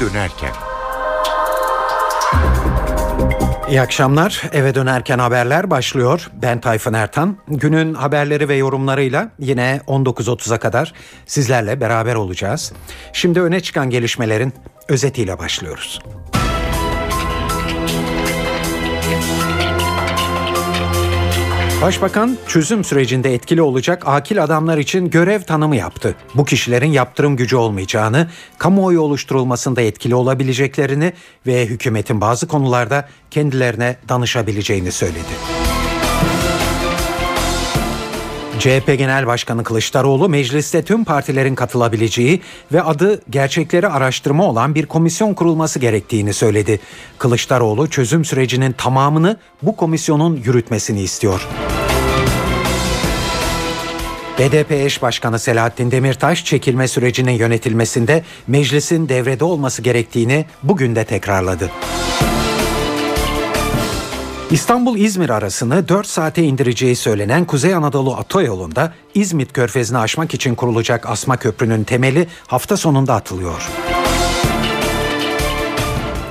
dönerken. İyi akşamlar. Eve dönerken haberler başlıyor. Ben Tayfun Ertan. Günün haberleri ve yorumlarıyla yine 19.30'a kadar sizlerle beraber olacağız. Şimdi öne çıkan gelişmelerin özetiyle başlıyoruz. Başbakan çözüm sürecinde etkili olacak akil adamlar için görev tanımı yaptı. Bu kişilerin yaptırım gücü olmayacağını, kamuoyu oluşturulmasında etkili olabileceklerini ve hükümetin bazı konularda kendilerine danışabileceğini söyledi. CHP Genel Başkanı Kılıçdaroğlu mecliste tüm partilerin katılabileceği ve adı gerçekleri araştırma olan bir komisyon kurulması gerektiğini söyledi. Kılıçdaroğlu çözüm sürecinin tamamını bu komisyonun yürütmesini istiyor. BDP eş başkanı Selahattin Demirtaş çekilme sürecinin yönetilmesinde meclisin devrede olması gerektiğini bugün de tekrarladı. İstanbul-İzmir arasını 4 saate indireceği söylenen Kuzey Anadolu Otoyolu'nda İzmit Körfezi'ni aşmak için kurulacak asma köprünün temeli hafta sonunda atılıyor.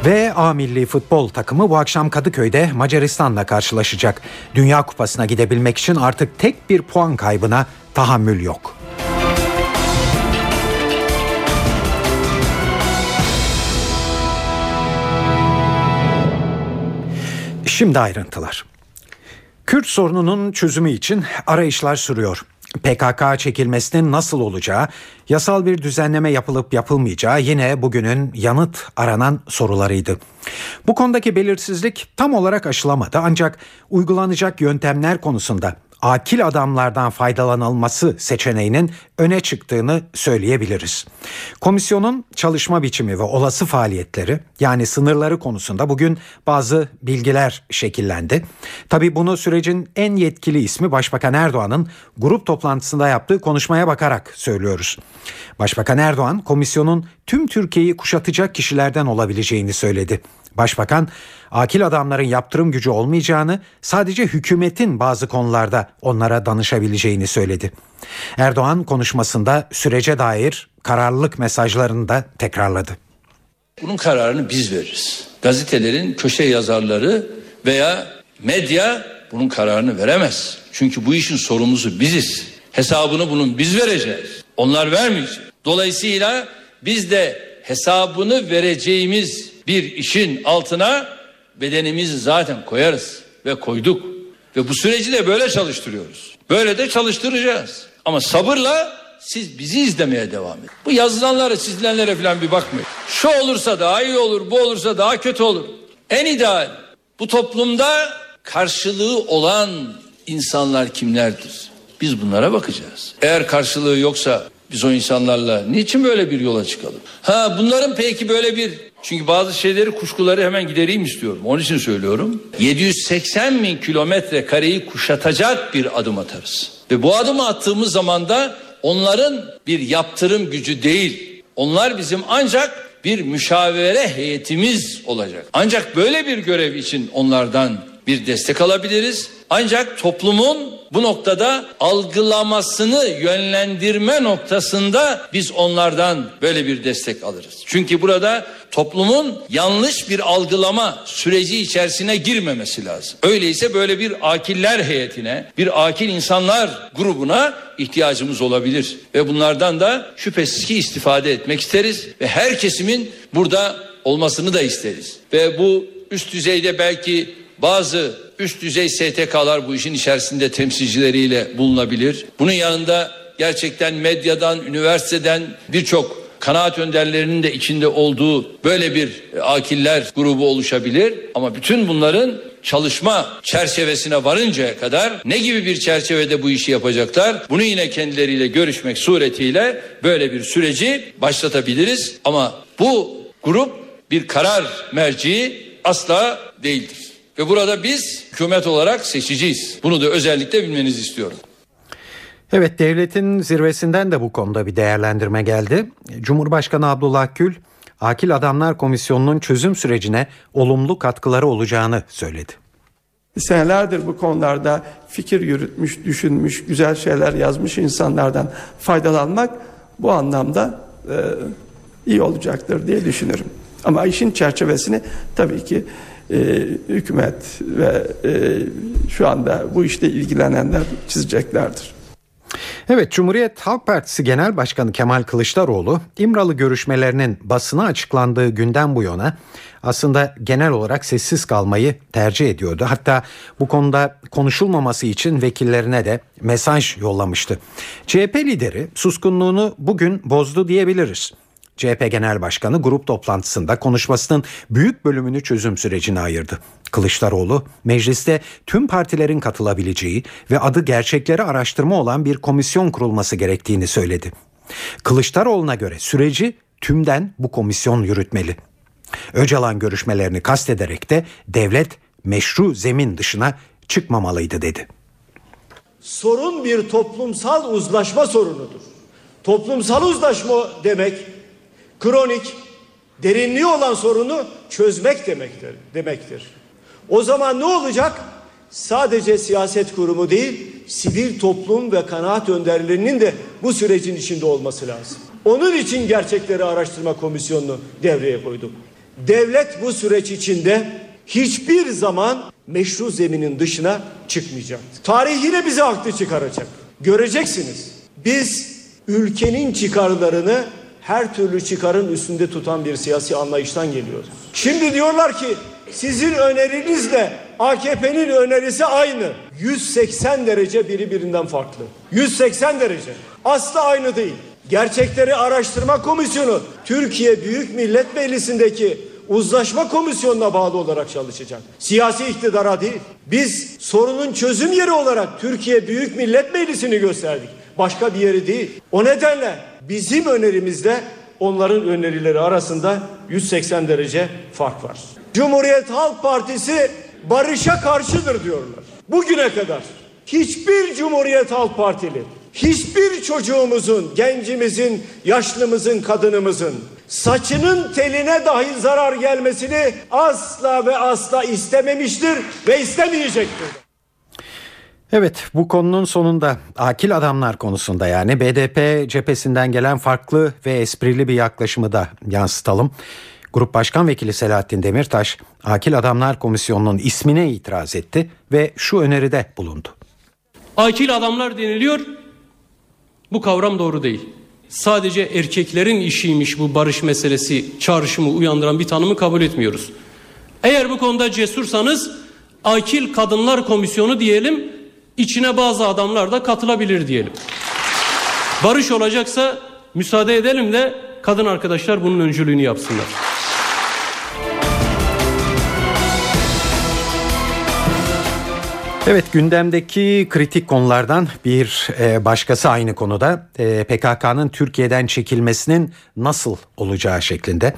Ve A Milli Futbol takımı bu akşam Kadıköy'de Macaristan'la karşılaşacak. Dünya Kupası'na gidebilmek için artık tek bir puan kaybına tahammül yok. Şimdi ayrıntılar. Kürt sorununun çözümü için arayışlar sürüyor. PKK çekilmesinin nasıl olacağı, yasal bir düzenleme yapılıp yapılmayacağı yine bugünün yanıt aranan sorularıydı. Bu konudaki belirsizlik tam olarak aşılamadı ancak uygulanacak yöntemler konusunda akil adamlardan faydalanılması seçeneğinin öne çıktığını söyleyebiliriz. Komisyonun çalışma biçimi ve olası faaliyetleri, yani sınırları konusunda bugün bazı bilgiler şekillendi. Tabii bunu sürecin en yetkili ismi Başbakan Erdoğan'ın grup toplantısında yaptığı konuşmaya bakarak söylüyoruz. Başbakan Erdoğan komisyonun tüm Türkiye'yi kuşatacak kişilerden olabileceğini söyledi. Başbakan, akil adamların yaptırım gücü olmayacağını, sadece hükümetin bazı konularda onlara danışabileceğini söyledi. Erdoğan konuşmasında sürece dair kararlılık mesajlarını da tekrarladı. Bunun kararını biz veririz. Gazetelerin köşe yazarları veya medya bunun kararını veremez. Çünkü bu işin sorumlusu biziz. Hesabını bunun biz vereceğiz. Onlar vermeyecek. Dolayısıyla biz de hesabını vereceğimiz bir işin altına bedenimizi zaten koyarız ve koyduk. Ve bu süreci de böyle çalıştırıyoruz. Böyle de çalıştıracağız. Ama sabırla siz bizi izlemeye devam edin. Bu yazılanlara, çizilenlere falan bir bakmayın. Şu olursa daha iyi olur, bu olursa daha kötü olur. En ideal bu toplumda karşılığı olan insanlar kimlerdir? Biz bunlara bakacağız. Eğer karşılığı yoksa biz o insanlarla niçin böyle bir yola çıkalım? Bunların peki böyle bir... Çünkü bazı şeyleri, kuşkuları hemen gidereyim istiyorum. Onun için söylüyorum. 780 bin kilometre kareyi kuşatacak bir adım atarız. Ve bu adımı attığımız zaman da onların bir yaptırım gücü değil. Onlar bizim ancak bir müşavire heyetimiz olacak. Ancak böyle bir görev için onlardan bir destek alabiliriz. Ancak toplumun bu noktada algılamasını yönlendirme noktasında biz onlardan böyle bir destek alırız. Çünkü burada toplumun yanlış bir algılama süreci içerisine girmemesi lazım. Öyleyse böyle bir akiller heyetine, bir akil insanlar grubuna ihtiyacımız olabilir. Ve bunlardan da şüphesiz ki istifade etmek isteriz. Ve her kesimin burada olmasını da isteriz. Ve bu üst düzeyde belki bazı üst düzey STK'lar bu işin içerisinde temsilcileriyle bulunabilir. Bunun yanında gerçekten medyadan, üniversiteden birçok kanaat önderlerinin de içinde olduğu böyle bir akiller grubu oluşabilir. Ama bütün bunların çalışma çerçevesine varıncaya kadar ne gibi bir çerçevede bu işi yapacaklar? Bunu yine kendileriyle görüşmek suretiyle böyle bir süreci başlatabiliriz. Ama bu grup bir karar merciği asla değildir. Ve burada biz hükümet olarak seçeceğiz. Bunu da özellikle bilmenizi istiyorum. Evet, devletin zirvesinden de bu konuda bir değerlendirme geldi. Cumhurbaşkanı Abdullah Gül, Akil Adamlar Komisyonu'nun çözüm sürecine olumlu katkıları olacağını söyledi. Senelerdir bu konularda fikir yürütmüş, düşünmüş, güzel şeyler yazmış insanlardan faydalanmak bu anlamda iyi olacaktır diye düşünürüm. Ama işin çerçevesini tabii ki hükümet ve şu anda bu işte ilgilenenler çizeceklerdir. Evet, Cumhuriyet Halk Partisi Genel Başkanı Kemal Kılıçdaroğlu, İmralı görüşmelerinin basına açıklandığı günden bu yana aslında genel olarak sessiz kalmayı tercih ediyordu. Hatta bu konuda konuşulmaması için vekillerine de mesaj yollamıştı. CHP lideri suskunluğunu bugün bozdu diyebiliriz. CHP Genel Başkanı grup toplantısında konuşmasının büyük bölümünü çözüm sürecine ayırdı. Kılıçdaroğlu, mecliste tüm partilerin katılabileceği ve adı gerçekleri araştırma olan bir komisyon kurulması gerektiğini söyledi. Kılıçdaroğlu'na göre süreci tümden bu komisyon yürütmeli. Öcalan görüşmelerini kastederek de devlet meşru zemin dışına çıkmamalıydı dedi. Sorun bir toplumsal uzlaşma sorunudur. Toplumsal uzlaşma demek kronik, derinliği olan sorunu çözmek demektir. O zaman ne olacak? Sadece siyaset kurumu değil, sivil toplum ve kanaat önderlerinin de bu sürecin içinde olması lazım. Onun için gerçekleri araştırma komisyonunu devreye koyduk. Devlet bu süreç içinde hiçbir zaman meşru zeminin dışına çıkmayacak. Tarih yine bizi haklı çıkaracak. Göreceksiniz. Biz ülkenin çıkarlarını her türlü çıkarın üstünde tutan bir siyasi anlayıştan geliyoruz. Şimdi diyorlar ki sizin önerinizle AKP'nin önerisi aynı. 180 derece birbirinden farklı. 180 derece. Asla aynı değil. Gerçekleri Araştırma Komisyonu Türkiye Büyük Millet Meclisi'ndeki uzlaşma komisyonuna bağlı olarak çalışacak. Siyasi iktidara değil. Biz sorunun çözüm yeri olarak Türkiye Büyük Millet Meclisi'ni gösterdik. Başka bir yeri değil. O nedenle bizim önerimizde onların önerileri arasında 180 derece fark var. Cumhuriyet Halk Partisi barışa karşıdır diyorlar. Bugüne kadar hiçbir Cumhuriyet Halk Partili, hiçbir çocuğumuzun, gencimizin, yaşlımızın, kadınımızın saçının teline dahi zarar gelmesini asla ve asla istememiştir ve istemeyecektir. Evet, bu konunun sonunda akil adamlar konusunda yani BDP cephesinden gelen farklı ve esprili bir yaklaşımı da yansıtalım. Grup Başkan Vekili Selahattin Demirtaş, Akil Adamlar Komisyonu'nun ismine itiraz etti ve şu öneride bulundu. Akil adamlar deniliyor, bu kavram doğru değil. Sadece erkeklerin işiymiş bu barış meselesi çağrışımı uyandıran bir tanımı kabul etmiyoruz. Eğer bu konuda cesursanız Akil Kadınlar Komisyonu diyelim, İçine bazı adamlar da katılabilir diyelim. Barış olacaksa müsaade edelim de kadın arkadaşlar bunun öncülüğünü yapsınlar. Evet, gündemdeki kritik konulardan bir başkası aynı konuda PKK'nın Türkiye'den çekilmesinin nasıl olacağı şeklinde.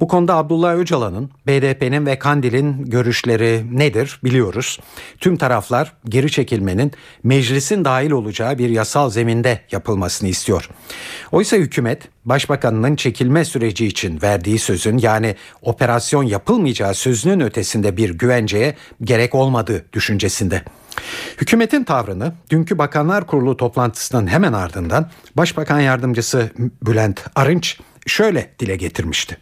Bu konuda Abdullah Öcalan'ın, BDP'nin ve Kandil'in görüşleri nedir biliyoruz. Tüm taraflar geri çekilmenin meclisin dahil olacağı bir yasal zeminde yapılmasını istiyor. Oysa hükümet Başbakanının çekilme süreci için verdiği sözün, yani operasyon yapılmayacağı sözünün ötesinde bir güvenceye gerek olmadığı düşüncesinde. Hükümetin tavrını dünkü Bakanlar Kurulu toplantısının hemen ardından Başbakan Yardımcısı Bülent Arınç şöyle dile getirmişti.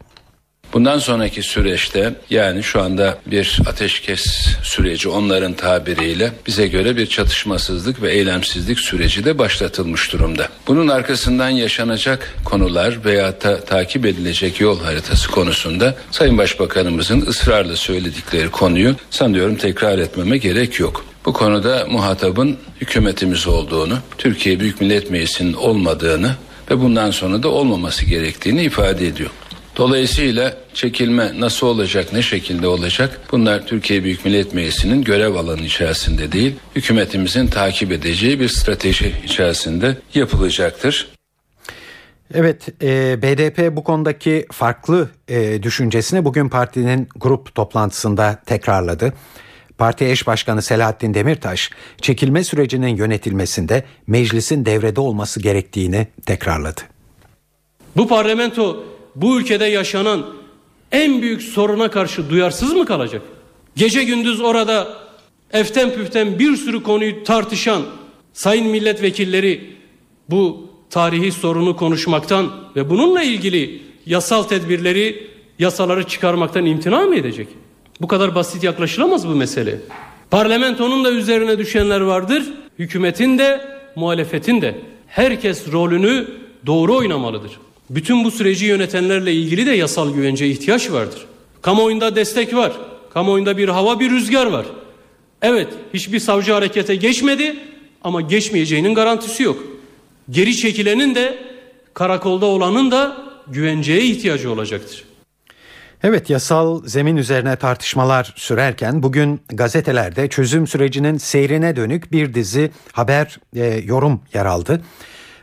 Bundan sonraki süreçte, yani şu anda bir ateşkes süreci, onların tabiriyle bize göre bir çatışmasızlık ve eylemsizlik süreci de başlatılmış durumda. Bunun arkasından yaşanacak konular veya takip edilecek yol haritası konusunda Sayın Başbakanımızın ısrarla söyledikleri konuyu sanıyorum tekrar etmeme gerek yok. Bu konuda muhatabın hükümetimiz olduğunu, Türkiye Büyük Millet Meclisi'nin olmadığını ve bundan sonra da olmaması gerektiğini ifade ediyor. Dolayısıyla çekilme nasıl olacak, ne şekilde olacak? Bunlar Türkiye Büyük Millet Meclisi'nin görev alanı içerisinde değil, hükümetimizin takip edeceği bir strateji içerisinde yapılacaktır. Evet, BDP bu konudaki farklı düşüncesini bugün partinin grup toplantısında tekrarladı. Parti eş başkanı Selahattin Demirtaş, çekilme sürecinin yönetilmesinde meclisin devrede olması gerektiğini tekrarladı. Bu parlamento bu ülkede yaşanan en büyük soruna karşı duyarsız mı kalacak? Gece gündüz orada eften püften bir sürü konuyu tartışan sayın milletvekilleri bu tarihi sorunu konuşmaktan ve bununla ilgili yasal tedbirleri, yasaları çıkarmaktan imtina mı edecek? Bu kadar basit yaklaşılamaz bu mesele. Parlamentonun da üzerine düşenler vardır. Hükümetin de, muhalefetin de. Herkes rolünü doğru oynamalıdır. Bütün bu süreci yönetenlerle ilgili de yasal güvenceye ihtiyaç vardır. Kamuoyunda destek var. Kamuoyunda bir hava, bir rüzgar var. Evet, hiçbir savcı harekete geçmedi ama geçmeyeceğinin garantisi yok. Geri çekilenin de, karakolda olanın da güvenceye ihtiyacı olacaktır. Evet, yasal zemin üzerine tartışmalar sürerken bugün gazetelerde çözüm sürecinin seyrine dönük bir dizi haber, yorum yer aldı.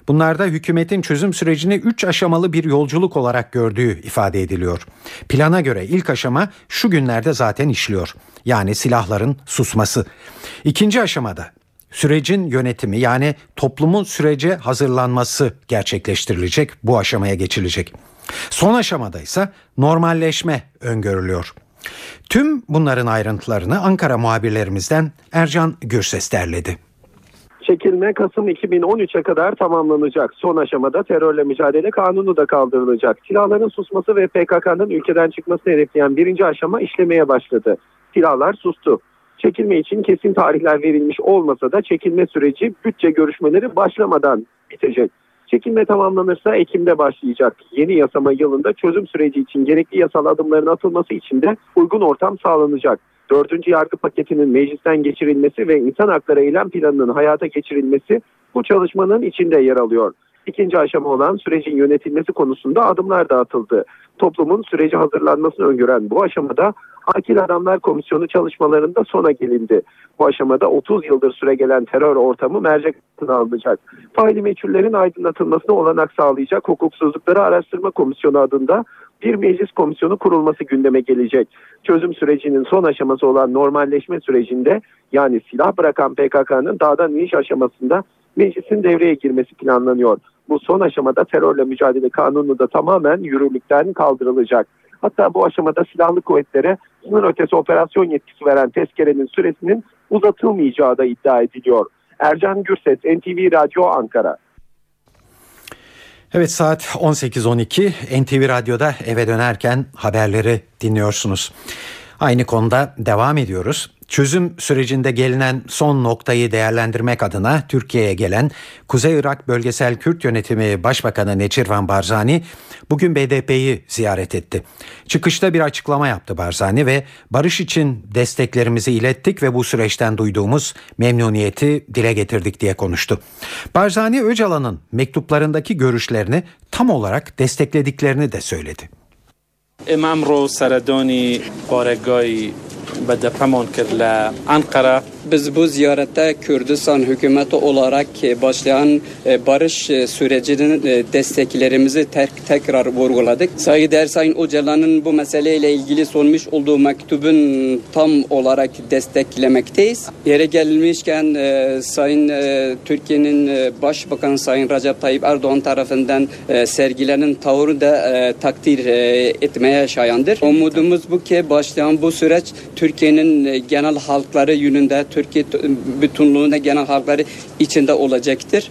Bunlarda hükümetin çözüm sürecini 3 aşamalı bir yolculuk olarak gördüğü ifade ediliyor. Plana göre ilk aşama şu günlerde zaten işliyor. Yani silahların susması. İkinci aşamada sürecin yönetimi, yani toplumun sürece hazırlanması gerçekleştirilecek. Bu aşamaya geçilecek. Son aşamada ise normalleşme öngörülüyor. Tüm bunların ayrıntılarını Ankara muhabirlerimizden Ercan Gürses derledi. Çekilme Kasım 2013'e kadar tamamlanacak. Son aşamada terörle mücadele kanunu da kaldırılacak. Silahların susması ve PKK'nın ülkeden çıkmasını hedefleyen birinci aşama işlemeye başladı. Silahlar sustu. Çekilme için kesin tarihler verilmiş olmasa da çekilme süreci bütçe görüşmeleri başlamadan bitecek. Çekilme tamamlanırsa Ekim'de başlayacak. Yeni yasama yılında çözüm süreci için gerekli yasal adımların atılması için de uygun ortam sağlanacak. 4. yargı paketinin meclisten geçirilmesi ve insan hakları eylem planının hayata geçirilmesi bu çalışmanın içinde yer alıyor. İkinci aşama olan sürecin yönetilmesi konusunda adımlar da atıldı. Toplumun süreci hazırlanmasını öngören bu aşamada Akil Adamlar Komisyonu çalışmalarında sona gelindi. Bu aşamada 30 yıldır süregelen terör ortamı mercek altına alınacak. Faili meçhullerin aydınlatılmasına olanak sağlayacak Hukuksuzlukları Araştırma Komisyonu adında bir meclis komisyonu kurulması gündeme gelecek. Çözüm sürecinin son aşaması olan normalleşme sürecinde, yani silah bırakan PKK'nın dağdan iniş aşamasında meclisin devreye girmesi planlanıyor. Bu son aşamada terörle mücadele kanunu da tamamen yürürlükten kaldırılacak. Hatta bu aşamada silahlı kuvvetlere sınır ötesi operasyon yetkisi veren tezkerenin süresinin uzatılmayacağı da iddia ediliyor. Ercan Gürses, NTV Radyo Ankara. Evet, saat 18.12 NTV Radyo'da eve dönerken haberleri dinliyorsunuz. Aynı konuda devam ediyoruz. Çözüm sürecinde gelinen son noktayı değerlendirmek adına Türkiye'ye gelen Kuzey Irak Bölgesel Kürt Yönetimi Başbakanı Neçirvan Barzani bugün BDP'yi ziyaret etti. Çıkışta bir açıklama yaptı Barzani ve barış için desteklerimizi ilettik ve bu süreçten duyduğumuz memnuniyeti dile getirdik diye konuştu. Barzani Öcalan'ın mektuplarındaki görüşlerini tam olarak desteklediklerini de söyledi. Emamro Saradoni Baregai Ankara. Biz bu ziyarette Kürdistan hükümeti olarak başlayan barış sürecinin desteklerimizi tekrar vurguladık. Saygıdeğer Sayın Öcalan'ın bu meseleyle ilgili sunmuş olduğu mektubun tam olarak desteklemekteyiz. Yere gelmişken Sayın Türkiye'nin Başbakanı Sayın Recep Tayyip Erdoğan tarafından sergilenen tavrı da takdir etmeye şayandır. Umudumuz bu ki başlayan bu süreç Türkiye'nin genel halkları yönünde, Türkiye bütünlüğüne, genel halkları içinde olacaktır.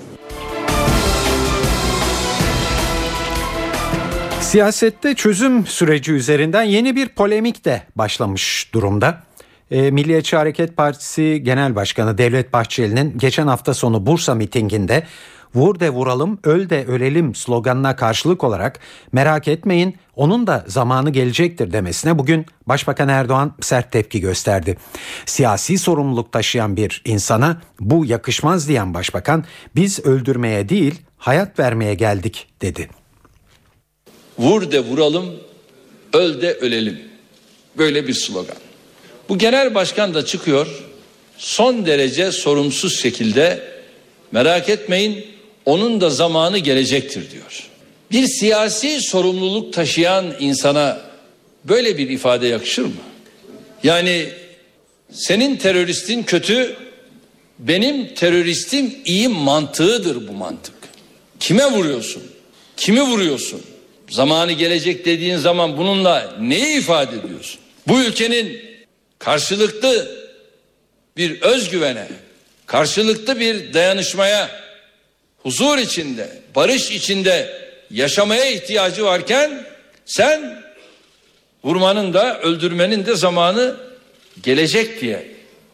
Siyasette çözüm süreci üzerinden yeni bir polemik de başlamış durumda. Milliyetçi Hareket Partisi Genel Başkanı Devlet Bahçeli'nin geçen hafta sonu Bursa mitinginde "Vur de vuralım, öl de ölelim" sloganına karşılık olarak "merak etmeyin, onun da zamanı gelecektir" demesine bugün Başbakan Erdoğan sert tepki gösterdi. Siyasi sorumluluk taşıyan bir insana bu yakışmaz diyen Başbakan, "biz öldürmeye değil, hayat vermeye geldik" dedi. Vur de vuralım, öl de ölelim. Böyle bir slogan. Bu genel başkan da çıkıyor, son derece sorumsuz şekilde "merak etmeyin, onun da zamanı gelecektir" diyor. Bir siyasi sorumluluk taşıyan insana böyle bir ifade yakışır mı? Yani senin teröristin kötü, benim teröristim iyi mantığıdır bu mantık. Kime vuruyorsun? Kimi vuruyorsun? Zamanı gelecek dediğin zaman bununla neyi ifade ediyorsun? Bu ülkenin karşılıklı bir özgüvene, karşılıklı bir dayanışmaya, huzur içinde, barış içinde yaşamaya ihtiyacı varken Sen vurmanın da öldürmenin de zamanı gelecek diye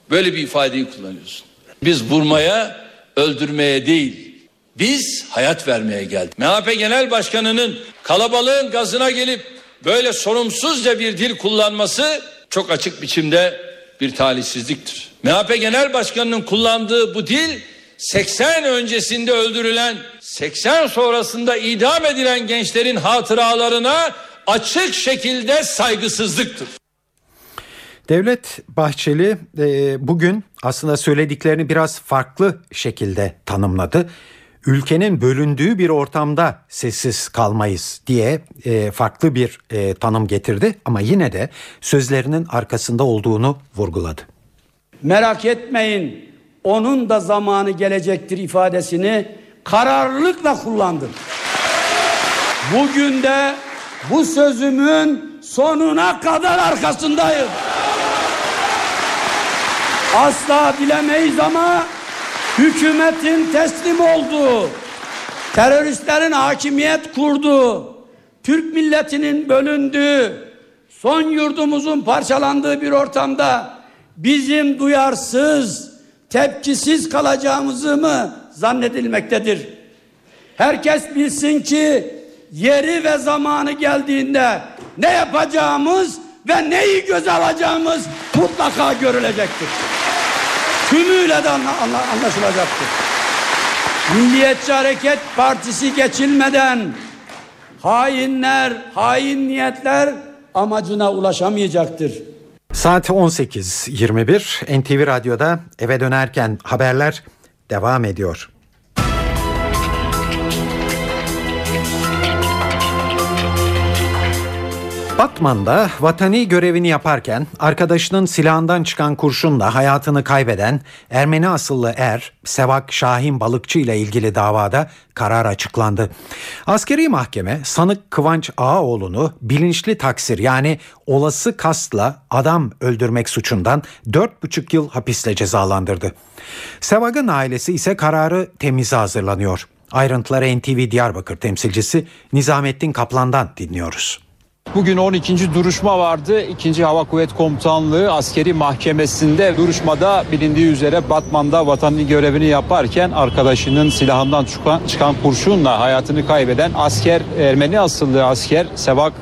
böyle bir ifadeyi kullanıyorsun. Biz vurmaya, öldürmeye değil, biz hayat vermeye geldik. MHP Genel Başkanı'nın kalabalığın gazına gelip böyle sorumsuzca bir dil kullanması çok açık biçimde bir talihsizliktir. MHP Genel Başkanı'nın kullandığı bu dil 80 öncesinde öldürülen, 80 sonrasında idam edilen gençlerin hatıralarına açık şekilde saygısızlıktır. Devlet Bahçeli bugün aslında söylediklerini biraz farklı şekilde tanımladı. Ülkenin bölündüğü bir ortamda sessiz kalmayız diye farklı bir tanım getirdi ama yine de sözlerinin arkasında olduğunu vurguladı. Merak etmeyin, onun da zamanı gelecektir ifadesini kararlılıkla kullandım. Bugün de bu sözümün sonuna kadar arkasındayım. Asla bilemeyiz ama hükümetin teslim olduğu, teröristlerin hakimiyet kurduğu, Türk milletinin bölündüğü, son yurdumuzun parçalandığı bir ortamda bizim duyarsız, tepkisiz kalacağımızı mı zannedilmektedir? Herkes bilsin ki yeri ve zamanı geldiğinde ne yapacağımız ve neyi göze alacağımız mutlaka görülecektir. Tümüyle de anlaşılacaktır. Milliyetçi Hareket Partisi geçilmeden hainler, hain niyetler amacına ulaşamayacaktır. Saat 18.21 NTV Radyo'da eve dönerken haberler devam ediyor. Batman'da vatani görevini yaparken arkadaşının silahından çıkan kurşunla hayatını kaybeden Ermeni asıllı Sevak Şahin Balıkçı ile ilgili davada karar açıklandı. Askeri mahkeme sanık Kıvanç Ağaoğlu'nu bilinçli taksir yani olası kastla adam öldürmek suçundan 4,5 yıl hapisle cezalandırdı. Sevak'ın ailesi ise kararı temize hazırlanıyor. Ayrıntıları NTV Diyarbakır temsilcisi Nizamettin Kaplan'dan dinliyoruz. Bugün 12. duruşma vardı. 2. Hava Kuvvet Komutanlığı Askeri Mahkemesi'nde duruşmada bilindiği üzere Batman'da vatani görevini yaparken arkadaşının silahından çıkan kurşunla hayatını kaybeden Ermeni asıllı asker Sevak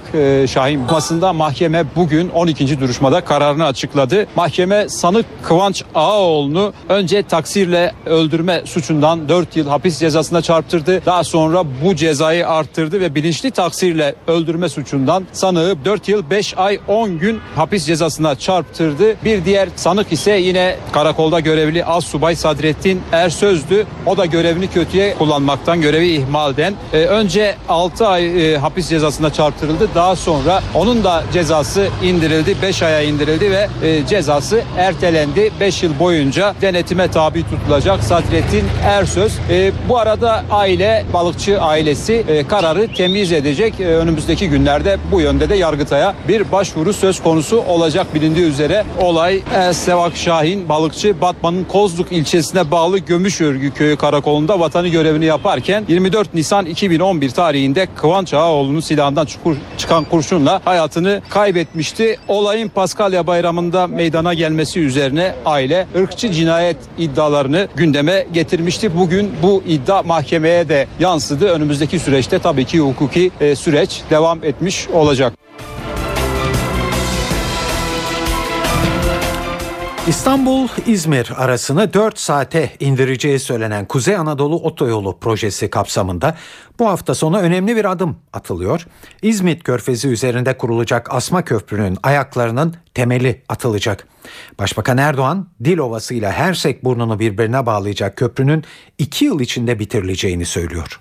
Şahin masasında mahkeme bugün 12. duruşmada kararını açıkladı. Mahkeme sanık Kıvanç Ağaoğlu'nu önce taksirle öldürme suçundan 4 yıl hapis cezasına çarptırdı. Daha sonra bu cezayı arttırdı ve bilinçli taksirle öldürme suçundan sanığı 4 yıl 5 ay 10 gün hapis cezasına çarptırdı. Bir diğer sanık ise yine karakolda görevli Assubay Sadrettin Ersöz'dü. O da görevini kötüye kullanmaktan, görevi ihmalden önce 6 ay hapis cezasına çarptırıldı. Daha sonra onun da cezası indirildi. 5 aya indirildi ve cezası ertelendi. 5 yıl boyunca denetime tabi tutulacak Sadrettin Ersöz. Bu arada Balıkçı ailesi kararı temiz edecek. Önümüzdeki günlerde bu yönde de Yargıtay'a bir başvuru söz konusu olacak. Bilindiği üzere olay Sevak Şahin Balıkçı Batman'ın Kozluk ilçesine bağlı Gömüşörgü köyü karakolunda vatani görevini yaparken 24 Nisan 2011 tarihinde Kıvanç Ağaoğlu'nun silahından çıkan kurşunla hayatını kaybetmişti. Olayın Paskalya Bayramı'nda meydana gelmesi üzerine aile ırkçı cinayet iddialarını gündeme getirmişti. Bugün bu iddia mahkemeye de yansıdı. Önümüzdeki süreçte tabii ki hukuki süreç devam etmiş olacak. İstanbul-İzmir arasını 4 saate indireceği söylenen Kuzey Anadolu Otoyolu projesi kapsamında bu hafta sonu önemli bir adım atılıyor. İzmit Körfezi üzerinde kurulacak Asma Köprü'nün ayaklarının temeli atılacak. Başbakan Erdoğan, Dilovası ile Hersekburnu'nu birbirine bağlayacak köprünün 2 yıl içinde bitirileceğini söylüyor.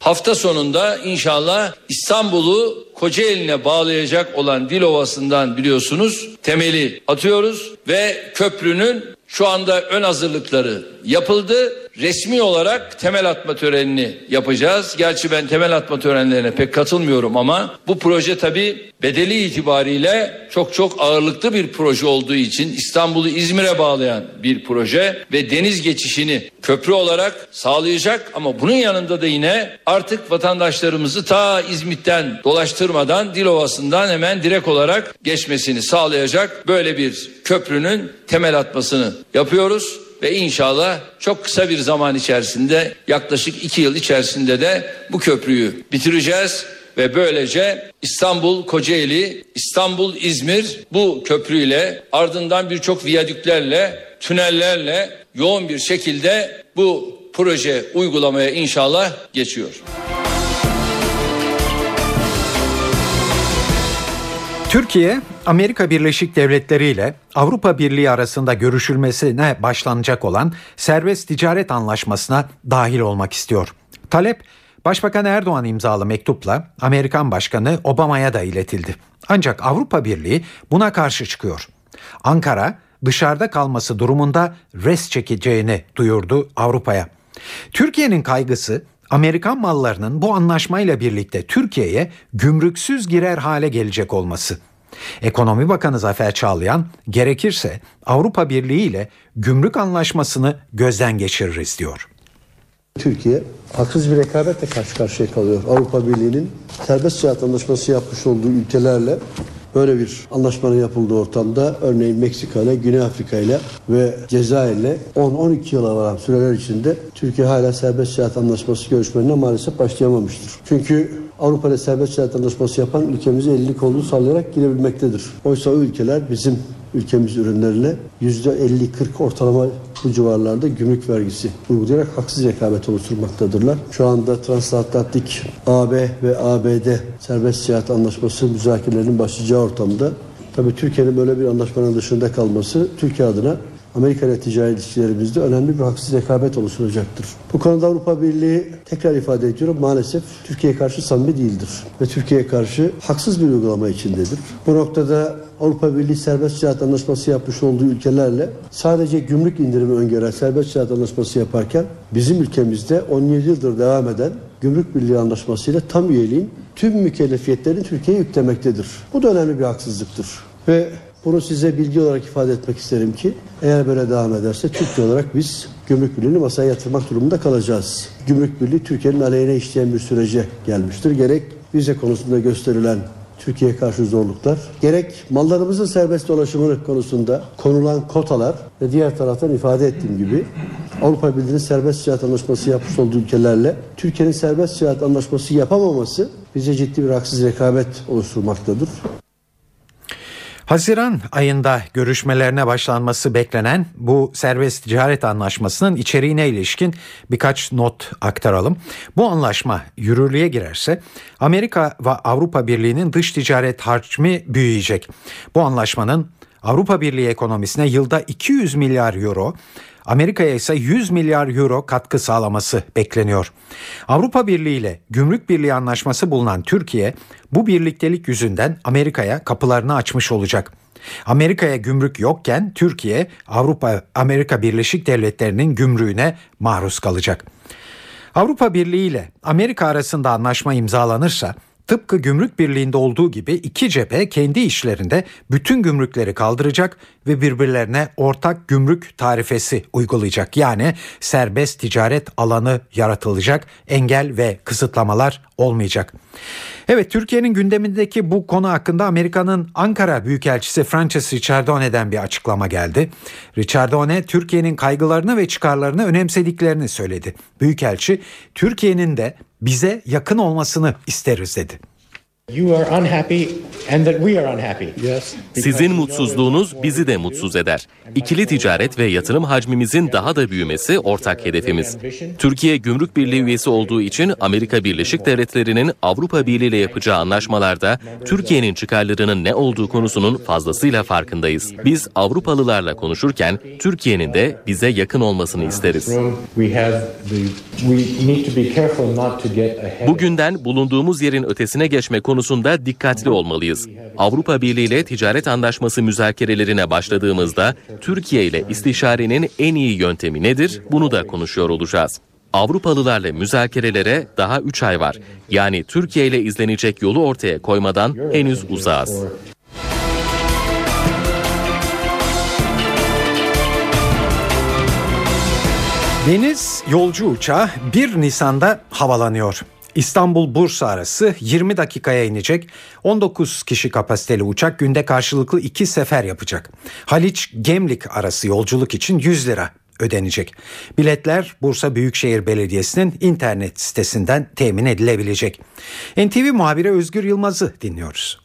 Hafta sonunda inşallah İstanbul'u Kocaeli'ne bağlayacak olan Dilovası'ndan biliyorsunuz temeli atıyoruz ve köprünün şu anda ön hazırlıkları yapıldı. resmi olarak temel atma törenini yapacağız. Gerçi ben temel atma törenlerine pek katılmıyorum ama bu proje tabii bedeli itibariyle çok çok ağırlıklı bir proje olduğu için İstanbul'u İzmir'e bağlayan bir proje ve deniz geçişini köprü olarak sağlayacak ama bunun yanında da yine artık vatandaşlarımızı ta İzmit'ten dolaştırmadan Dilovası'ndan hemen direkt olarak geçmesini sağlayacak böyle bir köprünün temel atmasını yapıyoruz. Ve inşallah çok kısa bir zaman içerisinde yaklaşık 2 yıl içerisinde de bu köprüyü bitireceğiz. Ve böylece İstanbul Kocaeli, İstanbul İzmir bu köprüyle ardından birçok viyadüklerle, tünellerle yoğun bir şekilde bu proje uygulamaya inşallah geçiyor. Türkiye, Amerika Birleşik Devletleri ile Avrupa Birliği arasında görüşülmesine başlanacak olan serbest ticaret anlaşmasına dahil olmak istiyor. Talep, Başbakan Erdoğan imzalı mektupla Amerikan Başkanı Obama'ya da iletildi. Ancak Avrupa Birliği buna karşı çıkıyor. Ankara, dışarıda kalması durumunda res çekeceğini duyurdu Avrupa'ya. Türkiye'nin kaygısı, Amerikan mallarının bu anlaşmayla birlikte Türkiye'ye gümrüksüz girer hale gelecek olması. Ekonomi Bakanı Zafer Çağlayan gerekirse Avrupa Birliği ile gümrük anlaşmasını gözden geçiririz diyor. Türkiye haksız bir rekabetle karşı karşıya kalıyor. Avrupa Birliği'nin serbest ticaret anlaşması yapmış olduğu ülkelerle böyle bir anlaşmanın yapıldığı ortamda örneğin Meksika ile, Güney Afrika ile ve Cezayir ile 10-12 yıla varan süreler içinde Türkiye hala serbest ticaret anlaşması görüşmelerine maalesef başlayamamıştır. Çünkü Avrupa ile serbest ticaret anlaşması yapan ülkemize elini kolunu sallayarak girebilmektedir. Oysa o ülkeler bizim ülkemiz ürünlerine %50-40 ortalama bu civarlarda gümrük vergisi uygulayarak haksız rekabet oluşturmaktadırlar. Şu anda Transatlantik AB ve ABD serbest ticaret anlaşması müzakerelerinin başlayacağı ortamda tabii Türkiye'nin böyle bir anlaşmanın dışında kalması Türkiye adına Amerika ile ticari ilişkilerimizde önemli bir haksız rekabet oluşturacaktır. Bu konuda Avrupa Birliği tekrar ifade ediyorum maalesef Türkiye'ye karşı samimi değildir ve Türkiye'ye karşı haksız bir uygulama içindedir. Bu noktada Avrupa Birliği serbest ticaret anlaşması yapmış olduğu ülkelerle sadece gümrük indirimi öngören serbest ticaret anlaşması yaparken bizim ülkemizde 17 yıldır devam eden Gümrük Birliği anlaşmasıyla tam üyeliğin tüm mükellefiyetlerini Türkiye'ye yüklemektedir. Bu da önemli bir haksızlıktır ve bunu size bilgi olarak ifade etmek isterim ki eğer böyle devam ederse Türkiye olarak biz Gümrük Birliği'ni masaya yatırmak durumunda kalacağız. Gümrük Birliği Türkiye'nin aleyhine işleyen bir sürece gelmiştir. Gerek vize konusunda gösterilen Türkiye'ye karşı zorluklar, gerek mallarımızın serbest dolaşımı konusunda konulan kotalar ve diğer taraftan ifade ettiğim gibi Avrupa Birliği'nin serbest ticaret anlaşması yapmış olduğu ülkelerle Türkiye'nin serbest ticaret anlaşması yapamaması bize ciddi bir haksız rekabet oluşturmaktadır. Haziran ayında görüşmelerine başlanması beklenen bu serbest ticaret anlaşmasının içeriğine ilişkin birkaç not aktaralım. Bu anlaşma yürürlüğe girerse Amerika ve Avrupa Birliği'nin dış ticaret hacmi büyüyecek. Bu anlaşmanın Avrupa Birliği ekonomisine yılda 200 milyar euro, Amerika'ya ise 100 milyar euro katkı sağlaması bekleniyor. Avrupa Birliği ile Gümrük Birliği anlaşması bulunan Türkiye, bu birliktelik yüzünden Amerika'ya kapılarını açmış olacak. Amerika'ya gümrük yokken Türkiye, Amerika Birleşik Devletleri'nin gümrüğüne maruz kalacak. Avrupa Birliği ile Amerika arasında anlaşma imzalanırsa, tıpkı Gümrük Birliği'nde olduğu gibi iki cephe kendi işlerinde bütün gümrükleri kaldıracak ve birbirlerine ortak gümrük tarifesi uygulayacak. Yani serbest ticaret alanı yaratılacak, engel ve kısıtlamalar olmayacak. Evet, Türkiye'nin gündemindeki bu konu hakkında Amerika'nın Ankara Büyükelçisi Francis Richardone'den bir açıklama geldi. Richardone, Türkiye'nin kaygılarını ve çıkarlarını önemsediklerini söyledi. Büyükelçi, Türkiye'nin de bize yakın olmasını isteriz dedi. Sizin mutsuzluğunuz bizi de mutsuz eder. İkili ticaret ve yatırım hacmimizin daha da büyümesi ortak hedefimiz. Türkiye Gümrük Birliği üyesi olduğu için Amerika Birleşik Devletleri'nin Avrupa Birliği ile yapacağı anlaşmalarda Türkiye'nin çıkarlarının ne olduğu konusunun fazlasıyla farkındayız. Biz Avrupalılarla konuşurken Türkiye'nin de bize yakın olmasını isteriz. Bugünden bulunduğumuz yerin ötesine geçme konusunda konusunda dikkatli olmalıyız. Avrupa Birliği ile ticaret anlaşması müzakerelerine başladığımızda Türkiye ile istişarenin en iyi yöntemi nedir? Bunu da konuşuyor olacağız. Avrupalılarla müzakerelere daha 3 ay var. Yani Türkiye ile izlenecek yolu ortaya koymadan henüz uzağız. Deniz yolcu uçağı 1 Nisan'da havalanıyor. İstanbul-Bursa arası 20 dakikaya inecek 19 kişi kapasiteli uçak günde karşılıklı 2 sefer yapacak. Haliç-Gemlik arası yolculuk için 100 lira ödenecek. Biletler Bursa Büyükşehir Belediyesi'nin internet sitesinden temin edilebilecek. NTV muhabiri Özgür Yılmaz'ı dinliyoruz.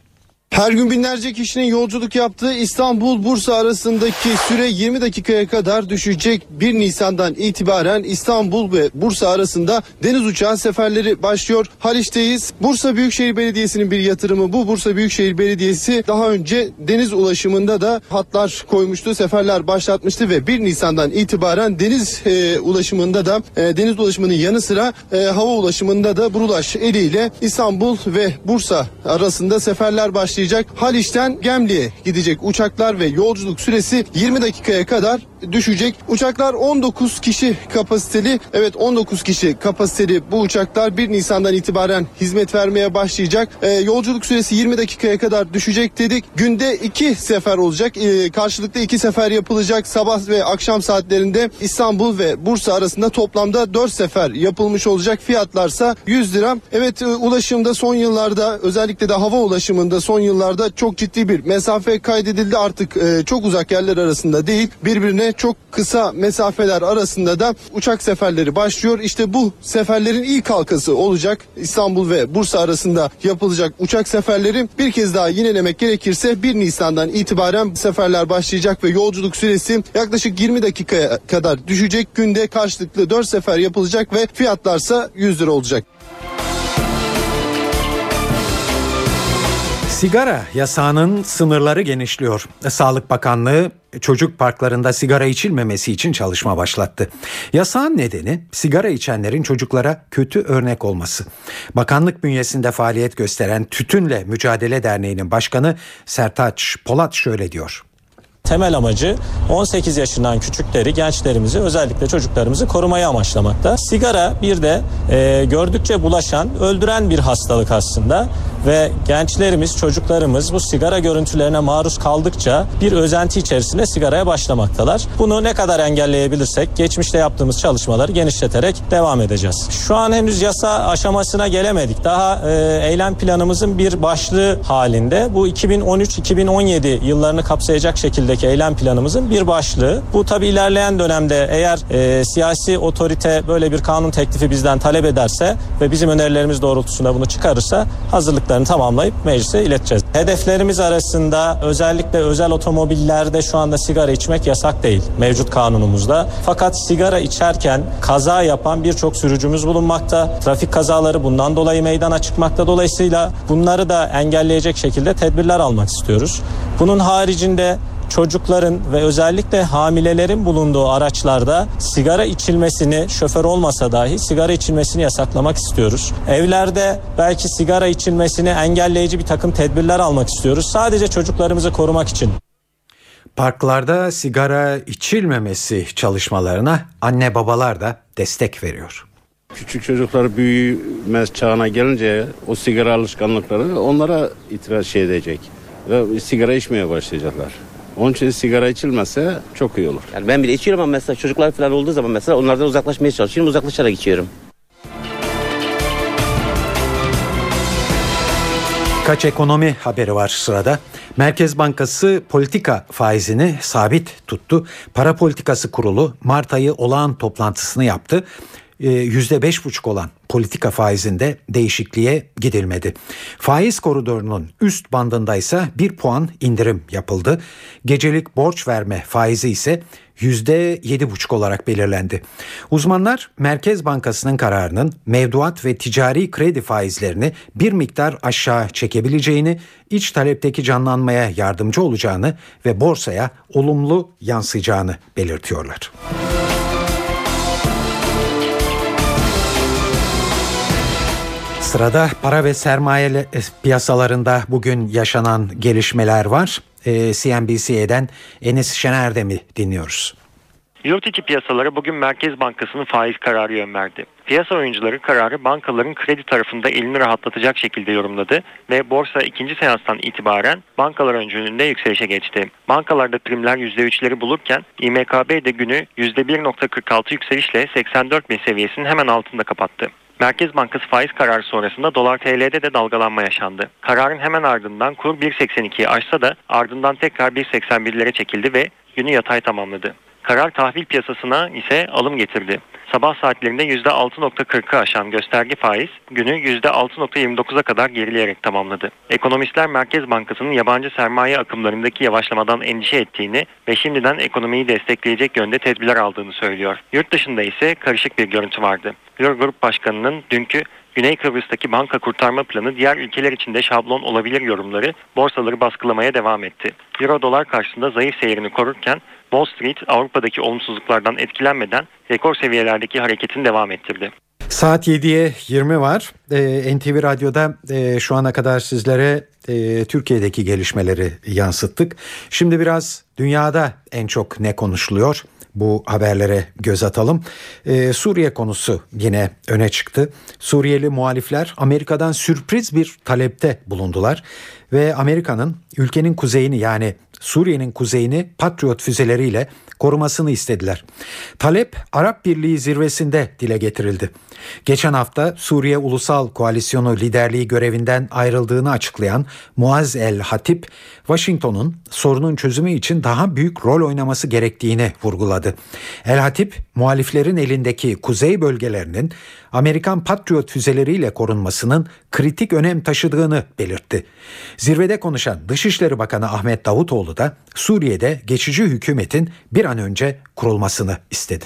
Her gün binlerce kişinin yolculuk yaptığı İstanbul-Bursa arasındaki süre 20 dakikaya kadar düşecek. 1 Nisan'dan itibaren İstanbul ve Bursa arasında deniz uçağı seferleri başlıyor. Haliç'teyiz. Bursa Büyükşehir Belediyesi'nin bir yatırımı bu. Bursa Büyükşehir Belediyesi daha önce deniz ulaşımında da hatlar koymuştu, seferler başlatmıştı ve 1 Nisan'dan itibaren deniz ulaşımında da deniz ulaşımının yanı sıra hava ulaşımında da Burulaş eliyle İstanbul ve Bursa arasında seferler başlayacak. Haliç'ten Gemli'ye gidecek uçaklar ve yolculuk süresi 20 dakikaya kadar düşecek. Uçaklar 19 kişi kapasiteli. Evet, 19 kişi kapasiteli bu uçaklar 1 Nisan'dan itibaren hizmet vermeye başlayacak. Yolculuk süresi 20 dakikaya kadar düşecek dedik. Günde 2 sefer olacak. Karşılıklı 2 sefer yapılacak. Sabah ve akşam saatlerinde İstanbul ve Bursa arasında toplamda 4 sefer yapılmış olacak. Fiyatlarsa 100 lira. Evet, ulaşımda son yıllarda, özellikle de hava ulaşımında son yıllarda çok ciddi bir mesafe kaydedildi. Artık çok uzak yerler arasında değil, birbirine çok kısa mesafeler arasında da uçak seferleri başlıyor. İşte bu seferlerin ilk halkası olacak. İstanbul ve Bursa arasında yapılacak uçak seferleri. Bir kez daha yinelemek gerekirse 1 Nisan'dan itibaren seferler başlayacak ve yolculuk süresi yaklaşık 20 dakikaya kadar düşecek. Günde karşılıklı 4 sefer yapılacak ve fiyatlarsa 100 lira olacak. Sigara yasağının sınırları genişliyor. Sağlık Bakanlığı çocuk parklarında sigara içilmemesi için çalışma başlattı. Yasağın nedeni sigara içenlerin çocuklara kötü örnek olması. Bakanlık bünyesinde faaliyet gösteren Tütünle Mücadele Derneği'nin başkanı Sertaç Polat şöyle diyor. Temel amacı 18 yaşından küçükleri, gençlerimizi, özellikle çocuklarımızı korumayı amaçlamakta. Sigara bir de gördükçe bulaşan, öldüren bir hastalık aslında. Ve gençlerimiz, çocuklarımız bu sigara görüntülerine maruz kaldıkça bir özenti içerisinde sigaraya başlamaktalar. Bunu ne kadar engelleyebilirsek geçmişte yaptığımız çalışmaları genişleterek devam edeceğiz. Şu an henüz yasa aşamasına gelemedik. Daha eylem planımızın bir başlığı halinde. Bu 2013-2017 yıllarını kapsayacak şekildeki eylem planımızın bir başlığı. Bu tabii ilerleyen dönemde eğer siyasi otorite böyle bir kanun teklifi bizden talep ederse ve bizim önerilerimiz doğrultusunda bunu çıkarırsa hazırlıklı tamamlayıp meclise ileteceğiz. Hedeflerimiz arasında özellikle özel otomobillerde şu anda sigara içmek yasak değil mevcut kanunumuzda. Fakat sigara içerken kaza yapan birçok sürücümüz bulunmakta. Trafik kazaları bundan dolayı meydana çıkmakta. Dolayısıyla bunları da engelleyecek şekilde tedbirler almak istiyoruz. Bunun haricinde çocukların ve özellikle hamilelerin bulunduğu araçlarda sigara içilmesini, şoför olmasa dahi sigara içilmesini yasaklamak istiyoruz. Evlerde belki sigara içilmesini engelleyici bir takım tedbirler almak istiyoruz. Sadece çocuklarımızı korumak için. Parklarda sigara içilmemesi çalışmalarına anne babalar da destek veriyor. Küçük çocuklar büyümez çağına gelince o sigara alışkanlıkları onlara itiraz edecek ve sigara içmeye başlayacaklar. Onun için sigara içilmezse çok iyi olur. Yani ben bile içiyorum ama mesela çocuklar falan olduğu zaman mesela onlardan uzaklaşmaya çalışıyorum, uzaklaşarak içiyorum. Kaç ekonomi haberi var sırada. Merkez Bankası politika faizini sabit tuttu. Para Politikası Kurulu Mart ayı olağan toplantısını yaptı. %5,5 olan politika faizinde değişikliğe gidilmedi. Faiz koridorunun üst bandında ise 1 puan indirim yapıldı. Gecelik borç verme faizi ise %7,5 olarak belirlendi. Uzmanlar Merkez Bankası'nın kararının mevduat ve ticari kredi faizlerini bir miktar aşağı çekebileceğini, iç talepteki canlanmaya yardımcı olacağını ve borsaya olumlu yansıyacağını belirtiyorlar. Sırada para ve sermaye piyasalarında bugün yaşanan gelişmeler var. CNBC'den Enes Şener'de dinliyoruz. Yurt içi piyasalara bugün Merkez Bankası'nın faiz kararı yön verdi. Piyasa oyuncuları kararı bankaların kredi tarafında elini rahatlatacak şekilde yorumladı ve borsa ikinci seanstan itibaren bankalar öncülüğünde yükselişe geçti. Bankalarda primler %3'leri bulurken İMKB de günü %1.46 yükselişle 84.000 seviyesinin hemen altında kapattı. Merkez Bankası faiz kararı sonrasında dolar TL'de de dalgalanma yaşandı. Kararın hemen ardından kur 1.82'yi aşsa da ardından tekrar 1.81'lere çekildi ve günü yatay tamamladı. Karar tahvil piyasasına ise alım getirdi. Sabah saatlerinde %6.40'ı aşan gösterge faiz günü %6.29'a kadar gerileyerek tamamladı. Ekonomistler Merkez Bankası'nın yabancı sermaye akımlarındaki yavaşlamadan endişe ettiğini ve şimdiden ekonomiyi destekleyecek yönde tedbirler aldığını söylüyor. Yurt dışında ise karışık bir görüntü vardı. Eurogroup Başkanı'nın dünkü Güney Kıbrıs'taki banka kurtarma planı diğer ülkeler için de şablon olabilir yorumları borsaları baskılamaya devam etti. Euro dolar karşısında zayıf seyrini korurken Wall Street Avrupa'daki olumsuzluklardan etkilenmeden rekor seviyelerdeki hareketini devam ettirdi. Saat 7'ye 20 var. NTV Radyo'da şu ana kadar sizlere Türkiye'deki gelişmeleri yansıttık. Şimdi biraz dünyada en çok ne konuşuluyor? Bu haberlere göz atalım. Suriye konusu yine öne çıktı. Suriyeli muhalifler Amerika'dan sürpriz bir talepte bulundular ve Amerika'nın ülkenin kuzeyini yani Suriye'nin kuzeyini Patriot füzeleriyle korumasını istediler. Talep Arap Birliği zirvesinde dile getirildi. Geçen hafta Suriye Ulusal Koalisyonu liderliği görevinden ayrıldığını açıklayan Muaz El Hatip, Washington'un sorunun çözümü için daha büyük rol oynaması gerektiğini vurguladı. El Hatip, muhaliflerin elindeki kuzey bölgelerinin Amerikan Patriot füzeleriyle korunmasının kritik önem taşıdığını belirtti. Zirvede konuşan Dışişleri Bakanı Ahmet Davutoğlu da Suriye'de geçici hükümetin bir an önce kurulmasını istedi.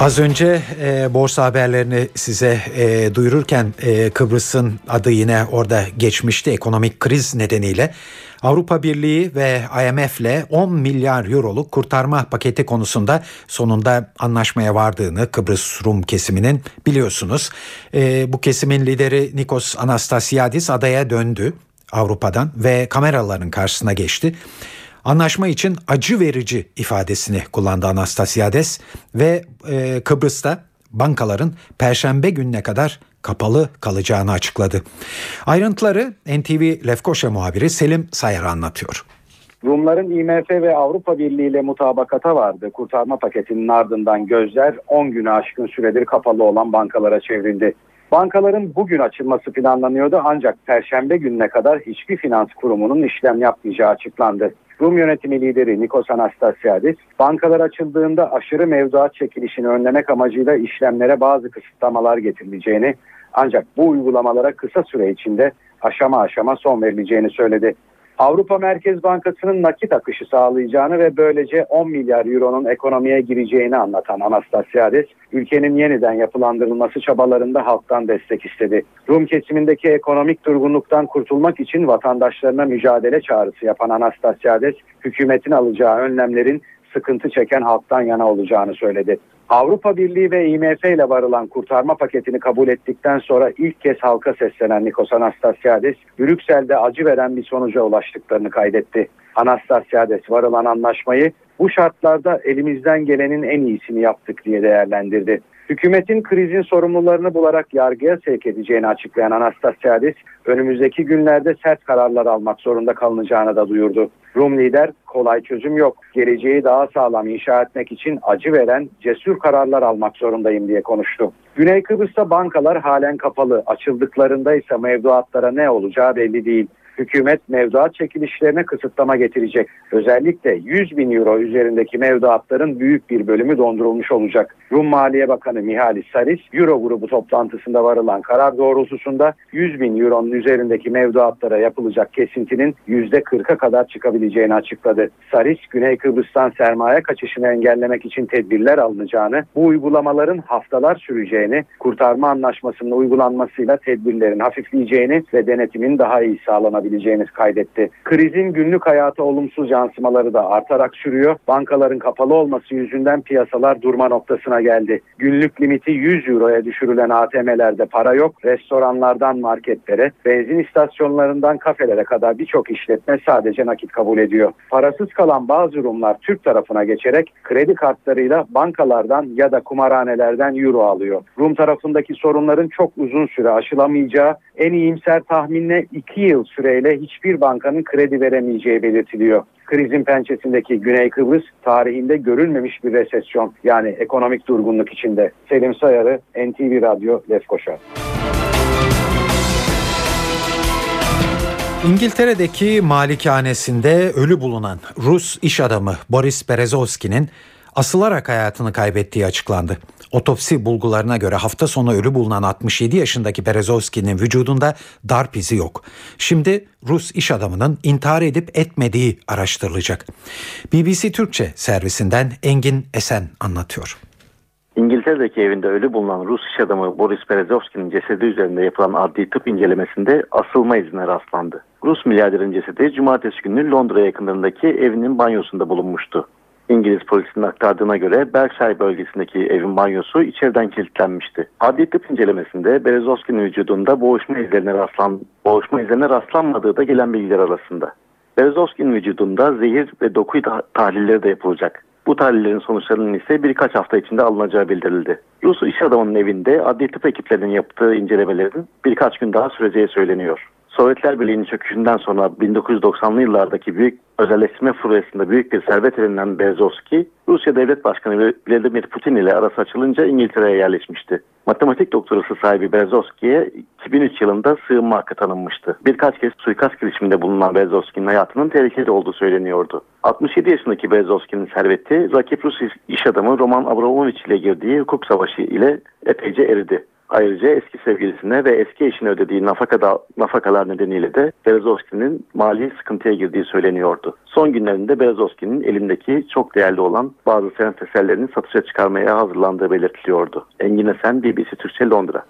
Az önce borsa haberlerini size duyururken Kıbrıs'ın adı yine orada geçmişti. Ekonomik kriz nedeniyle Avrupa Birliği ve IMF'le 10 milyar euroluk kurtarma paketi konusunda sonunda anlaşmaya vardığını Kıbrıs Rum kesiminin biliyorsunuz. Bu kesimin lideri Nikos Anastasiades adaya döndü Avrupa'dan ve kameraların karşısına geçti. Anlaşma için acı verici ifadesini kullandı Anastasiades ve Kıbrıs'ta bankaların Perşembe gününe kadar kapalı kalacağını açıkladı. Ayrıntıları NTV Lefkoşa muhabiri Selim Sayar anlatıyor. Rumların IMF ve Avrupa Birliği ile mutabakata vardı. Kurtarma paketinin ardından gözler 10 güne aşkın süredir kapalı olan bankalara çevrildi. Bankaların bugün açılması planlanıyordu ancak Perşembe gününe kadar hiçbir finans kurumunun işlem yapmayacağı açıklandı. Rum yönetimi lideri Nikos Anastasiades, bankalar açıldığında aşırı mevduat çekilişini önlemek amacıyla işlemlere bazı kısıtlamalar getirileceğini ancak bu uygulamalara kısa süre içinde aşama aşama son verileceğini söyledi. Avrupa Merkez Bankası'nın nakit akışı sağlayacağını ve böylece 10 milyar euronun ekonomiye gireceğini anlatan Anastasiades, ülkenin yeniden yapılandırılması çabalarında halktan destek istedi. Rum kesimindeki ekonomik durgunluktan kurtulmak için vatandaşlarına mücadele çağrısı yapan Anastasiades, hükümetin alacağı önlemlerin sıkıntı çeken halktan yana olacağını söyledi. Avrupa Birliği ve IMF ile varılan kurtarma paketini kabul ettikten sonra ilk kez halka seslenen Nikos Anastasiades, Brüksel'de acı veren bir sonuca ulaştıklarını kaydetti. Anastasiades varılan anlaşmayı bu şartlarda elimizden gelenin en iyisini yaptık diye değerlendirdi. Hükümetin krizin sorumlularını bularak yargıya sevk edeceğini açıklayan Anastasiades, önümüzdeki günlerde sert kararlar almak zorunda kalınacağını da duyurdu. Rum lider, kolay çözüm yok, geleceği daha sağlam inşa etmek için acı veren, cesur kararlar almak zorundayım diye konuştu. Güney Kıbrıs'ta bankalar halen kapalı, açıldıklarında ise mevduatlara ne olacağı belli değil. Hükümet mevduat çekilişlerine kısıtlama getirecek. Özellikle 100 bin euro üzerindeki mevduatların büyük bir bölümü dondurulmuş olacak. Rum Maliye Bakanı Mihalis Saris, Euro grubu toplantısında varılan karar doğrultusunda 100 bin euronun üzerindeki mevduatlara yapılacak kesintinin %40'a kadar çıkabileceğini açıkladı. Saris, Güney Kıbrıs'tan sermaye kaçışını engellemek için tedbirler alınacağını, bu uygulamaların haftalar süreceğini, kurtarma anlaşmasının uygulanmasıyla tedbirlerin hafifleyeceğini ve denetimin daha iyi sağlanabileceğini alabileceğini kaydetti. Krizin günlük hayata olumsuz yansımaları da artarak sürüyor. Bankaların kapalı olması yüzünden piyasalar durma noktasına geldi. Günlük limiti 100 euroya düşürülen ATM'lerde para yok. Restoranlardan marketlere, benzin istasyonlarından kafelere kadar birçok işletme sadece nakit kabul ediyor. Parasız kalan bazı Rumlar Türk tarafına geçerek kredi kartlarıyla bankalardan ya da kumarhanelerden euro alıyor. Rum tarafındaki sorunların çok uzun süre aşılamayacağı, en iyimser tahminle 2 yıl süreyle hiçbir bankanın kredi veremeyeceği belirtiliyor. Krizin pençesindeki Güney Kıbrıs tarihinde görülmemiş bir resesyon, yani ekonomik durgunluk içinde. Selim Sayarı, NTV Radyo, Lefkoşa. İngiltere'deki malikanesinde ölü bulunan Rus iş adamı Boris Berezovski'nin asılarak hayatını kaybettiği açıklandı. Otopsi bulgularına göre hafta sonu ölü bulunan 67 yaşındaki Berezovski'nin vücudunda darp izi yok. Şimdi Rus iş adamının intihar edip etmediği araştırılacak. BBC Türkçe servisinden Engin Esen anlatıyor. İngiltere'deki evinde ölü bulunan Rus iş adamı Boris Berezovski'nin cesedi üzerinde yapılan adli tıp incelemesinde asılma izine rastlandı. Rus milyarderin cesedi cumartesi günü Londra yakınlarındaki evinin banyosunda bulunmuştu. İngiliz polisinin aktardığına göre Berkshire bölgesindeki evin banyosu içeriden kilitlenmişti. Adli tıp incelemesinde Berezovski'nin vücudunda boğuşma izlerine rastlanmadığı da gelen bilgiler arasında. Berezovski'nin vücudunda zehir ve doku tahlilleri de yapılacak. Bu tahlillerin sonuçlarının ise birkaç hafta içinde alınacağı bildirildi. Rus iş adamının evinde adli tıp ekiplerinin yaptığı incelemelerin birkaç gün daha süreceği söyleniyor. Sovyetler Birliği'nin çöküşünden sonra 1990'lı yıllardaki büyük özelleştirme furyasında büyük bir servet edinen Berezovski, Rusya Devlet Başkanı Vladimir Putin ile arası açılınca İngiltere'ye yerleşmişti. Matematik doktorası sahibi Berezovski'ye 2003 yılında sığınma hakkı tanınmıştı. Birkaç kez suikast girişiminde bulunan Berezovski'nin hayatının tehlikeli olduğu söyleniyordu. 67 yaşındaki Berezovski'nin serveti, rakip Rus iş adamı Roman Abramovich ile girdiği hukuk savaşı ile epeyce eridi. Ayrıca eski sevgilisine ve eski eşine ödediği nafakalar nedeniyle de Berezovski'nin mali sıkıntıya girdiği söyleniyordu. Son günlerinde Berezovski'nin elindeki çok değerli olan bazı sanat eserlerini satışa çıkarmaya hazırlandığı belirtiliyordu. Engin Esen, BBC Türkçe, Londra.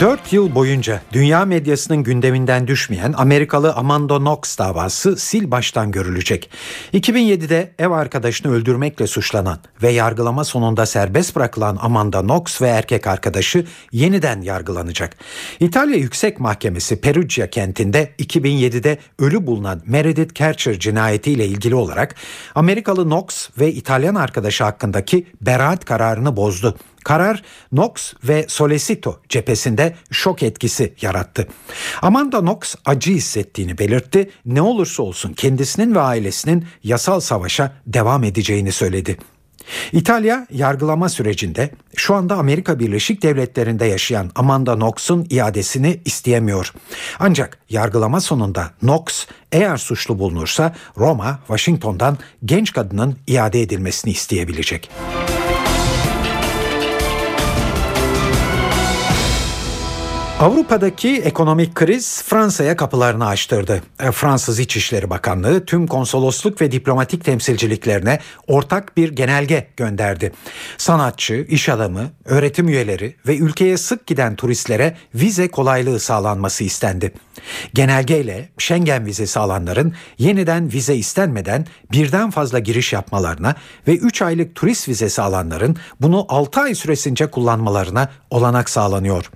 4 yıl boyunca dünya medyasının gündeminden düşmeyen Amerikalı Amanda Knox davası sil baştan görülecek. 2007'de ev arkadaşını öldürmekle suçlanan ve yargılama sonunda serbest bırakılan Amanda Knox ve erkek arkadaşı yeniden yargılanacak. İtalya Yüksek Mahkemesi Perugia kentinde 2007'de ölü bulunan Meredith Kercher cinayetiyle ilgili olarak Amerikalı Knox ve İtalyan arkadaşı hakkındaki beraat kararını bozdu. Karar Knox ve Solecito cephesinde şok etkisi yarattı. Amanda Knox acı hissettiğini belirtti. Ne olursa olsun kendisinin ve ailesinin yasal savaşa devam edeceğini söyledi. İtalya yargılama sürecinde şu anda Amerika Birleşik Devletleri'nde yaşayan Amanda Knox'un iadesini isteyemiyor. Ancak yargılama sonunda Knox eğer suçlu bulunursa Roma, Washington'dan genç kadının iade edilmesini isteyebilecek. Avrupa'daki ekonomik kriz Fransa'ya kapılarını açtırdı. Fransız İçişleri Bakanlığı tüm konsolosluk ve diplomatik temsilciliklerine ortak bir genelge gönderdi. Sanatçı, iş adamı, öğretim üyeleri ve ülkeye sık giden turistlere vize kolaylığı sağlanması istendi. Genelgeyle Schengen vizesi alanların yeniden vize istenmeden birden fazla giriş yapmalarına ve 3 aylık turist vizesi alanların bunu 6 ay süresince kullanmalarına olanak sağlanıyor.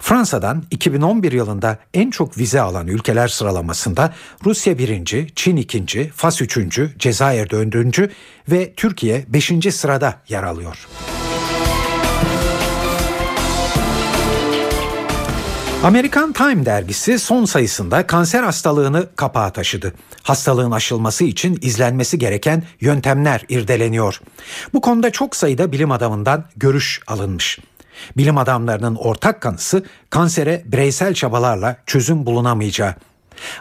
Fransa'dan 2011 yılında en çok vize alan ülkeler sıralamasında Rusya 1. Çin 2. Fas 3. Cezayir 4. ve Türkiye 5. sırada yer alıyor. Amerikan Time dergisi son sayısında kanser hastalığını kapağa taşıdı. Hastalığın aşılması için izlenmesi gereken yöntemler irdeleniyor. Bu konuda çok sayıda bilim adamından görüş alınmış. Bilim adamlarının ortak kanısı kansere bireysel çabalarla çözüm bulunamayacağı.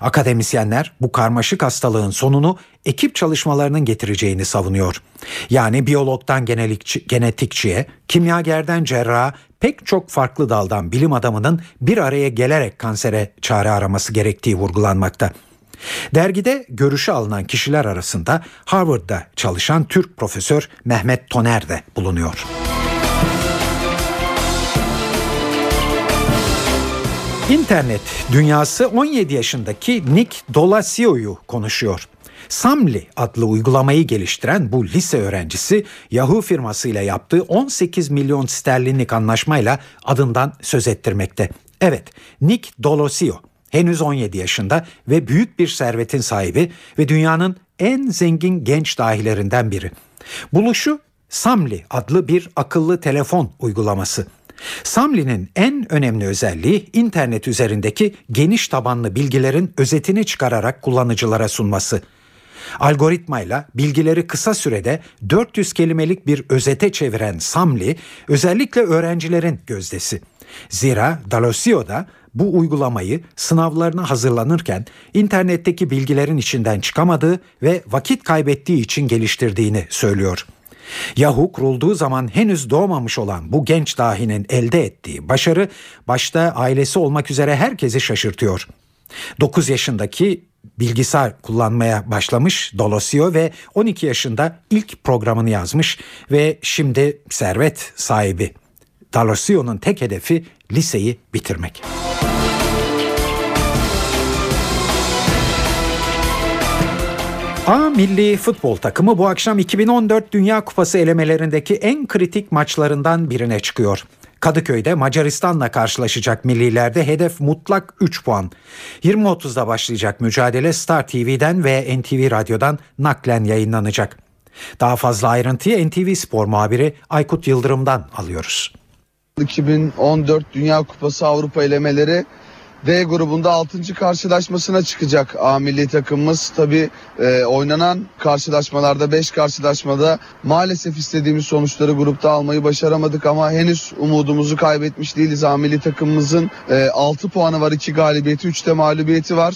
Akademisyenler bu karmaşık hastalığın sonunu ekip çalışmalarının getireceğini savunuyor. Yani biyologdan genetikçiye, kimyagerden cerraha, pek çok farklı daldan bilim adamının bir araya gelerek kansere çare araması gerektiği vurgulanmakta. Dergide görüşü alınan kişiler arasında Harvard'da çalışan Türk profesör Mehmet Toner de bulunuyor. İnternet dünyası 17 yaşındaki Nick D'Aloisio'yu konuşuyor. Summly adlı uygulamayı geliştiren bu lise öğrencisi Yahoo firmasıyla yaptığı 18 milyon sterlinlik anlaşmayla adından söz ettirmekte. Evet, Nick D'Aloisio henüz 17 yaşında ve büyük bir servetin sahibi ve dünyanın en zengin genç dahilerinden biri. Buluşu Summly adlı bir akıllı telefon uygulaması. Summly'nin en önemli özelliği internet üzerindeki geniş tabanlı bilgilerin özetini çıkararak kullanıcılara sunması. Algoritmayla bilgileri kısa sürede 400 kelimelik bir özete çeviren Summly özellikle öğrencilerin gözdesi. Zira D'Aloisio da bu uygulamayı sınavlarına hazırlanırken internetteki bilgilerin içinden çıkamadığı ve vakit kaybettiği için geliştirdiğini söylüyor. Yahoo kurulduğu zaman henüz doğmamış olan bu genç dahinin elde ettiği başarı başta ailesi olmak üzere herkesi şaşırtıyor. 9 yaşındaki bilgisayar kullanmaya başlamış D'Aloisio ve 12 yaşında ilk programını yazmış ve şimdi servet sahibi. D'Aloisio'nun tek hedefi liseyi bitirmek. A milli futbol takımı bu akşam 2014 Dünya Kupası elemelerindeki en kritik maçlarından birine çıkıyor. Kadıköy'de Macaristan'la karşılaşacak millilerde hedef mutlak 3 puan. 20.30'da başlayacak mücadele Star TV'den ve NTV Radyo'dan naklen yayınlanacak. Daha fazla ayrıntıyı NTV Spor muhabiri Aykut Yıldırım'dan alıyoruz. 2014 Dünya Kupası Avrupa elemeleri D grubunda 6. karşılaşmasına çıkacak A milli takımımız. Tabii oynanan karşılaşmalarda 5 karşılaşmada maalesef istediğimiz sonuçları grupta almayı başaramadık ama henüz umudumuzu kaybetmiş değiliz. A milli takımımızın 6 puanı var, 2 galibiyeti, 3 de mağlubiyeti var.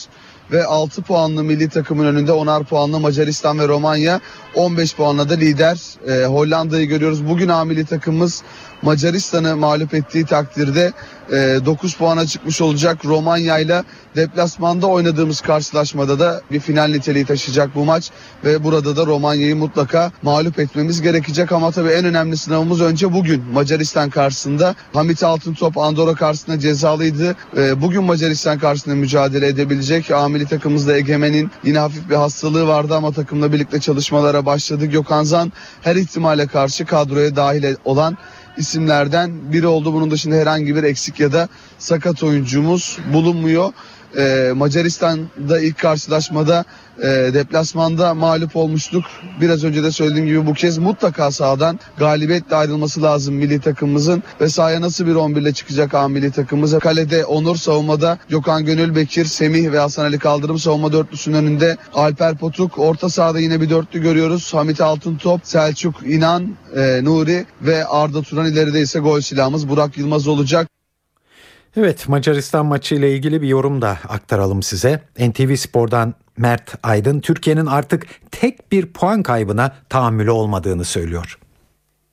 Ve 6 puanlı milli takımın önünde 10'ar puanlı Macaristan ve Romanya, 15 puanla da lider Hollanda'yı görüyoruz. Bugün A milli takımımız Macaristan'ı mağlup ettiği takdirde 9 puana çıkmış olacak. Romanya'yla deplasmanda oynadığımız karşılaşmada da bir final niteliği taşıyacak bu maç ve burada da Romanya'yı mutlaka mağlup etmemiz gerekecek ama tabii en önemli sınavımız önce bugün Macaristan karşısında. Hamit Altıntop Andorra karşısında cezalıydı. Bugün Macaristan karşısında mücadele edebilecek. A milli takımımızda Egemen'in yine hafif bir hastalığı vardı ama takımla birlikte çalışmalara başladı. Gökhan Zan her ihtimale karşı kadroya dahil olan isimlerden biri oldu. Bunun dışında herhangi bir eksik ya da sakat oyuncumuz bulunmuyor. Macaristan'da ilk karşılaşmada deplasmanda mağlup olmuştuk. Biraz önce de söylediğim gibi bu kez mutlaka sahadan galibiyetle ayrılması lazım milli takımımızın ve sahaya nasıl bir 11 ile çıkacak A milli takımımız? Kalede Onur, savunmada Gökhan Gönül, Bekir, Semih ve Hasan Ali Kaldırım, savunma dörtlüsünün önünde Alper Potuk, orta sahada yine bir dörtlü görüyoruz. Hamit Altıntop, Selçuk İnan, Nuri ve Arda Turan, ileride ise gol silahımız Burak Yılmaz olacak. Evet, Macaristan maçı ile ilgili bir yorum da aktaralım size. NTV Spor'dan Mert Aydın, Türkiye'nin artık tek bir puan kaybına tahammülü olmadığını söylüyor.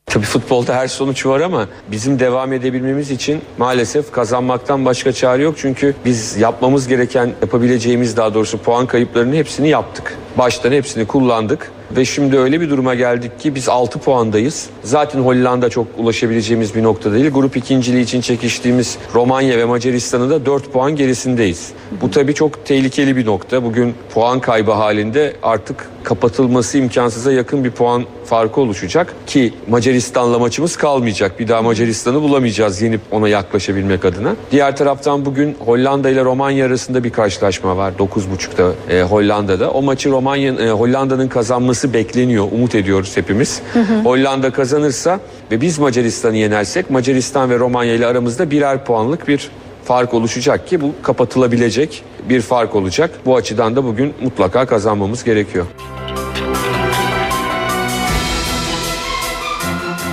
Tabii futbolda her sonuç var ama bizim devam edebilmemiz için maalesef kazanmaktan başka çare yok. Çünkü biz yapmamız gereken, yapabileceğimiz daha doğrusu puan kayıplarının hepsini yaptık. Baştan hepsini kullandık. Ve şimdi öyle bir duruma geldik ki biz 6 puandayız. Zaten Hollanda çok ulaşabileceğimiz bir nokta değil. Grup ikinciliği için çekiştiğimiz Romanya ve Macaristan'ı da 4 puan gerisindeyiz. Bu tabii çok tehlikeli bir nokta. Bugün puan kaybı halinde artık kapatılması imkansıza yakın bir puan farkı oluşacak. Ki Macaristan'la maçımız kalmayacak. Bir daha Macaristan'ı bulamayacağız yenip ona yaklaşabilmek adına. Diğer taraftan bugün Hollanda ile Romanya arasında bir karşılaşma var. 9.30'da Hollanda'da. O maçı Hollanda'nın kazanması bekleniyor. Umut ediyoruz hepimiz. Hollanda kazanırsa ve biz Macaristan'ı yenersek Macaristan ve Romanya ile aramızda birer puanlık bir fark oluşacak ki bu kapatılabilecek bir fark olacak. Bu açıdan da bugün mutlaka kazanmamız gerekiyor.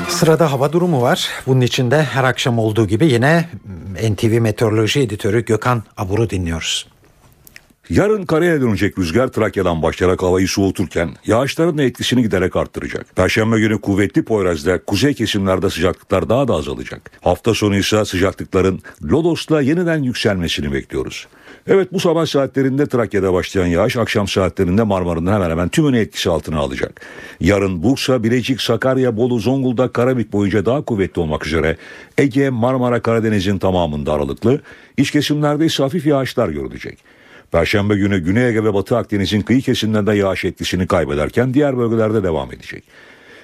Sırada hava durumu var. Bunun için de her akşam olduğu gibi yine NTV Meteoroloji Editörü Gökhan Abur'u dinliyoruz. Yarın karaya dönecek rüzgar Trakya'dan başlayarak havayı soğuturken yağışların da etkisini giderek arttıracak. Perşembe günü kuvvetli Poyraz'da kuzey kesimlerde sıcaklıklar daha da azalacak. Hafta sonu ise sıcaklıkların Lodos'la yeniden yükselmesini bekliyoruz. Evet, bu sabah saatlerinde Trakya'da başlayan yağış akşam saatlerinde Marmara'nın hemen hemen tümünü etkisi altına alacak. Yarın Bursa, Bilecik, Sakarya, Bolu, Zonguldak, Karabük boyunca daha kuvvetli olmak üzere Ege, Marmara, Karadeniz'in tamamında aralıklı, iç kesimlerde ise hafif yağışlar görülecek. Perşembe günü Güney Ege ve Batı Akdeniz'in kıyı kesimlerinde yağış etkisini kaybederken diğer bölgelerde devam edecek.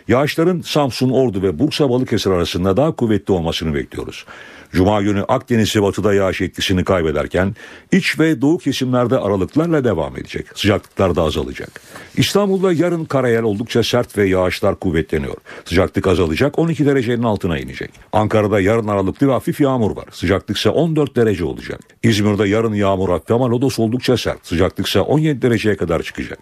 Yağışların Samsun, Ordu ve Bursa, Balıkesir arasında daha kuvvetli olmasını bekliyoruz. Cuma günü Akdeniz ve Batı'da yağış etkisini kaybederken iç ve doğu kesimlerde aralıklarla devam edecek. Sıcaklıklar da azalacak. İstanbul'da yarın karayel oldukça sert ve yağışlar kuvvetleniyor. Sıcaklık azalacak, 12 derecenin altına inecek. Ankara'da yarın aralıklı ve hafif yağmur var. Sıcaklık ise 14 derece olacak. İzmir'de yarın yağmur hafif ama lodos oldukça sert. Sıcaklık ise 17 dereceye kadar çıkacak.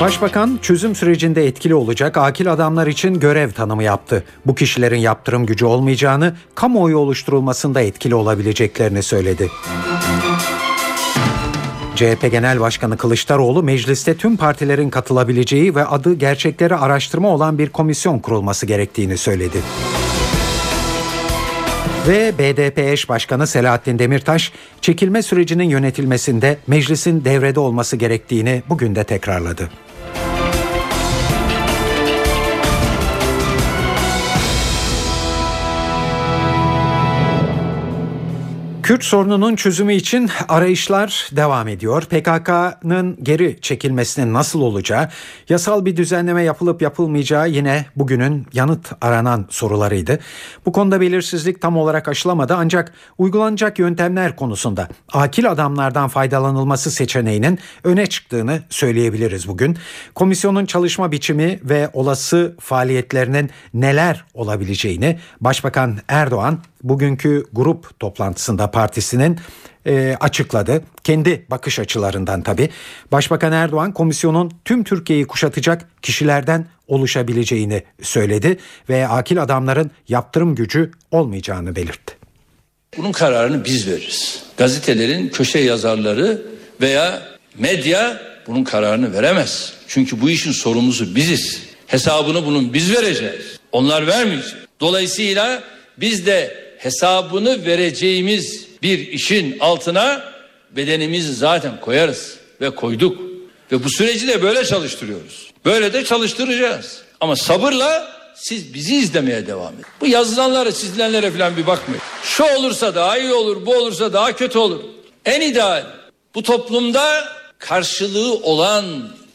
Başbakan çözüm sürecinde etkili olacak akil adamlar için görev tanımı yaptı. Bu kişilerin yaptırım gücü olmayacağını, kamuoyu oluşturulmasında etkili olabileceklerini söyledi. CHP Genel Başkanı Kılıçdaroğlu mecliste tüm partilerin katılabileceği ve adı gerçekleri araştırma olan bir komisyon kurulması gerektiğini söyledi. Ve BDP eş başkanı Selahattin Demirtaş, çekilme sürecinin yönetilmesinde meclisin devrede olması gerektiğini bugün de tekrarladı. Kürt sorununun çözümü için arayışlar devam ediyor. PKK'nın geri çekilmesinin nasıl olacağı, yasal bir düzenleme yapılıp yapılmayacağı yine bugünün yanıt aranan sorularıydı. Bu konuda belirsizlik tam olarak aşılamadı ancak uygulanacak yöntemler konusunda akil adamlardan faydalanılması seçeneğinin öne çıktığını söyleyebiliriz bugün. Komisyonun çalışma biçimi ve olası faaliyetlerinin neler olabileceğini Başbakan Erdoğan bugünkü grup toplantısında partisinin açıkladı. Kendi bakış açılarından tabii. Başbakan Erdoğan komisyonun tüm Türkiye'yi kuşatacak kişilerden oluşabileceğini söyledi ve akil adamların yaptırım gücü olmayacağını belirtti. Bunun kararını biz veririz. Gazetelerin köşe yazarları veya medya bunun kararını veremez. Çünkü bu işin sorumlusu biziz. Hesabını bunun biz vereceğiz. Onlar vermeyecek. Dolayısıyla biz de hesabını vereceğimiz bir işin altına bedenimizi zaten koyarız ve koyduk. Ve bu süreci de böyle çalıştırıyoruz. Böyle de çalıştıracağız. Ama sabırla siz bizi izlemeye devam edin. Bu yazılanlara, çizilenlere falan bir bakmayın. Şu olursa daha iyi olur, bu olursa daha kötü olur. En ideal bu toplumda karşılığı olan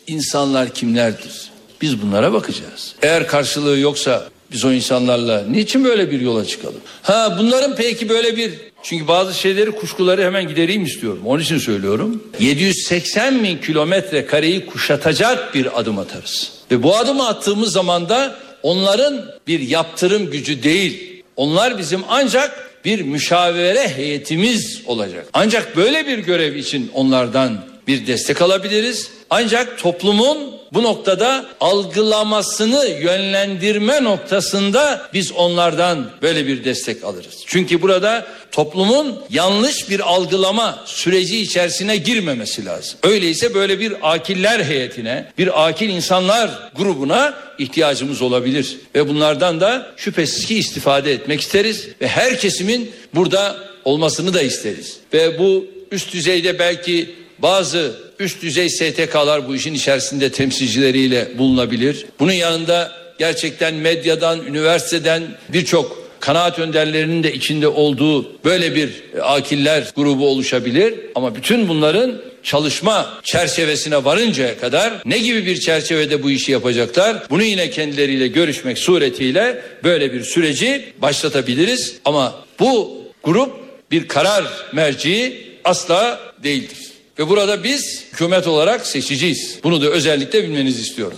insanlar kimlerdir? Biz bunlara bakacağız. Eğer karşılığı yoksa biz o insanlarla niçin böyle bir yola çıkalım? Ha, bunların peki böyle bir... Çünkü bazı şeyleri, kuşkuları hemen gidereyim istiyorum. Onun için söylüyorum. 780 bin kilometre kareyi kuşatacak bir adım atarız. Ve bu adımı attığımız zaman da onların bir yaptırım gücü değil. Onlar bizim ancak bir müşavire heyetimiz olacak. Ancak böyle bir görev için onlardan bir destek alabiliriz. Ancak toplumun bu noktada algılamasını yönlendirme noktasında biz onlardan böyle bir destek alırız. Çünkü burada toplumun yanlış bir algılama süreci içerisine girmemesi lazım. Öyleyse böyle bir akiller heyetine, bir akil insanlar grubuna ihtiyacımız olabilir. Ve bunlardan da şüphesiz ki istifade etmek isteriz ve her kesimin burada olmasını da isteriz. Ve bu üst düzeyde belki bazı üst düzey STK'lar bu işin içerisinde temsilcileriyle bulunabilir. Bunun yanında gerçekten medyadan, üniversiteden birçok kanaat önderlerinin de içinde olduğu böyle bir akiller grubu oluşabilir. Ama bütün bunların çalışma çerçevesine varıncaya kadar ne gibi bir çerçevede bu işi yapacaklar? Bunu yine kendileriyle görüşmek suretiyle böyle bir süreci başlatabiliriz. Ama bu grup bir karar merci asla değildir. Ve burada biz hükümet olarak seçiciyiz. Bunu da özellikle bilmenizi istiyorum.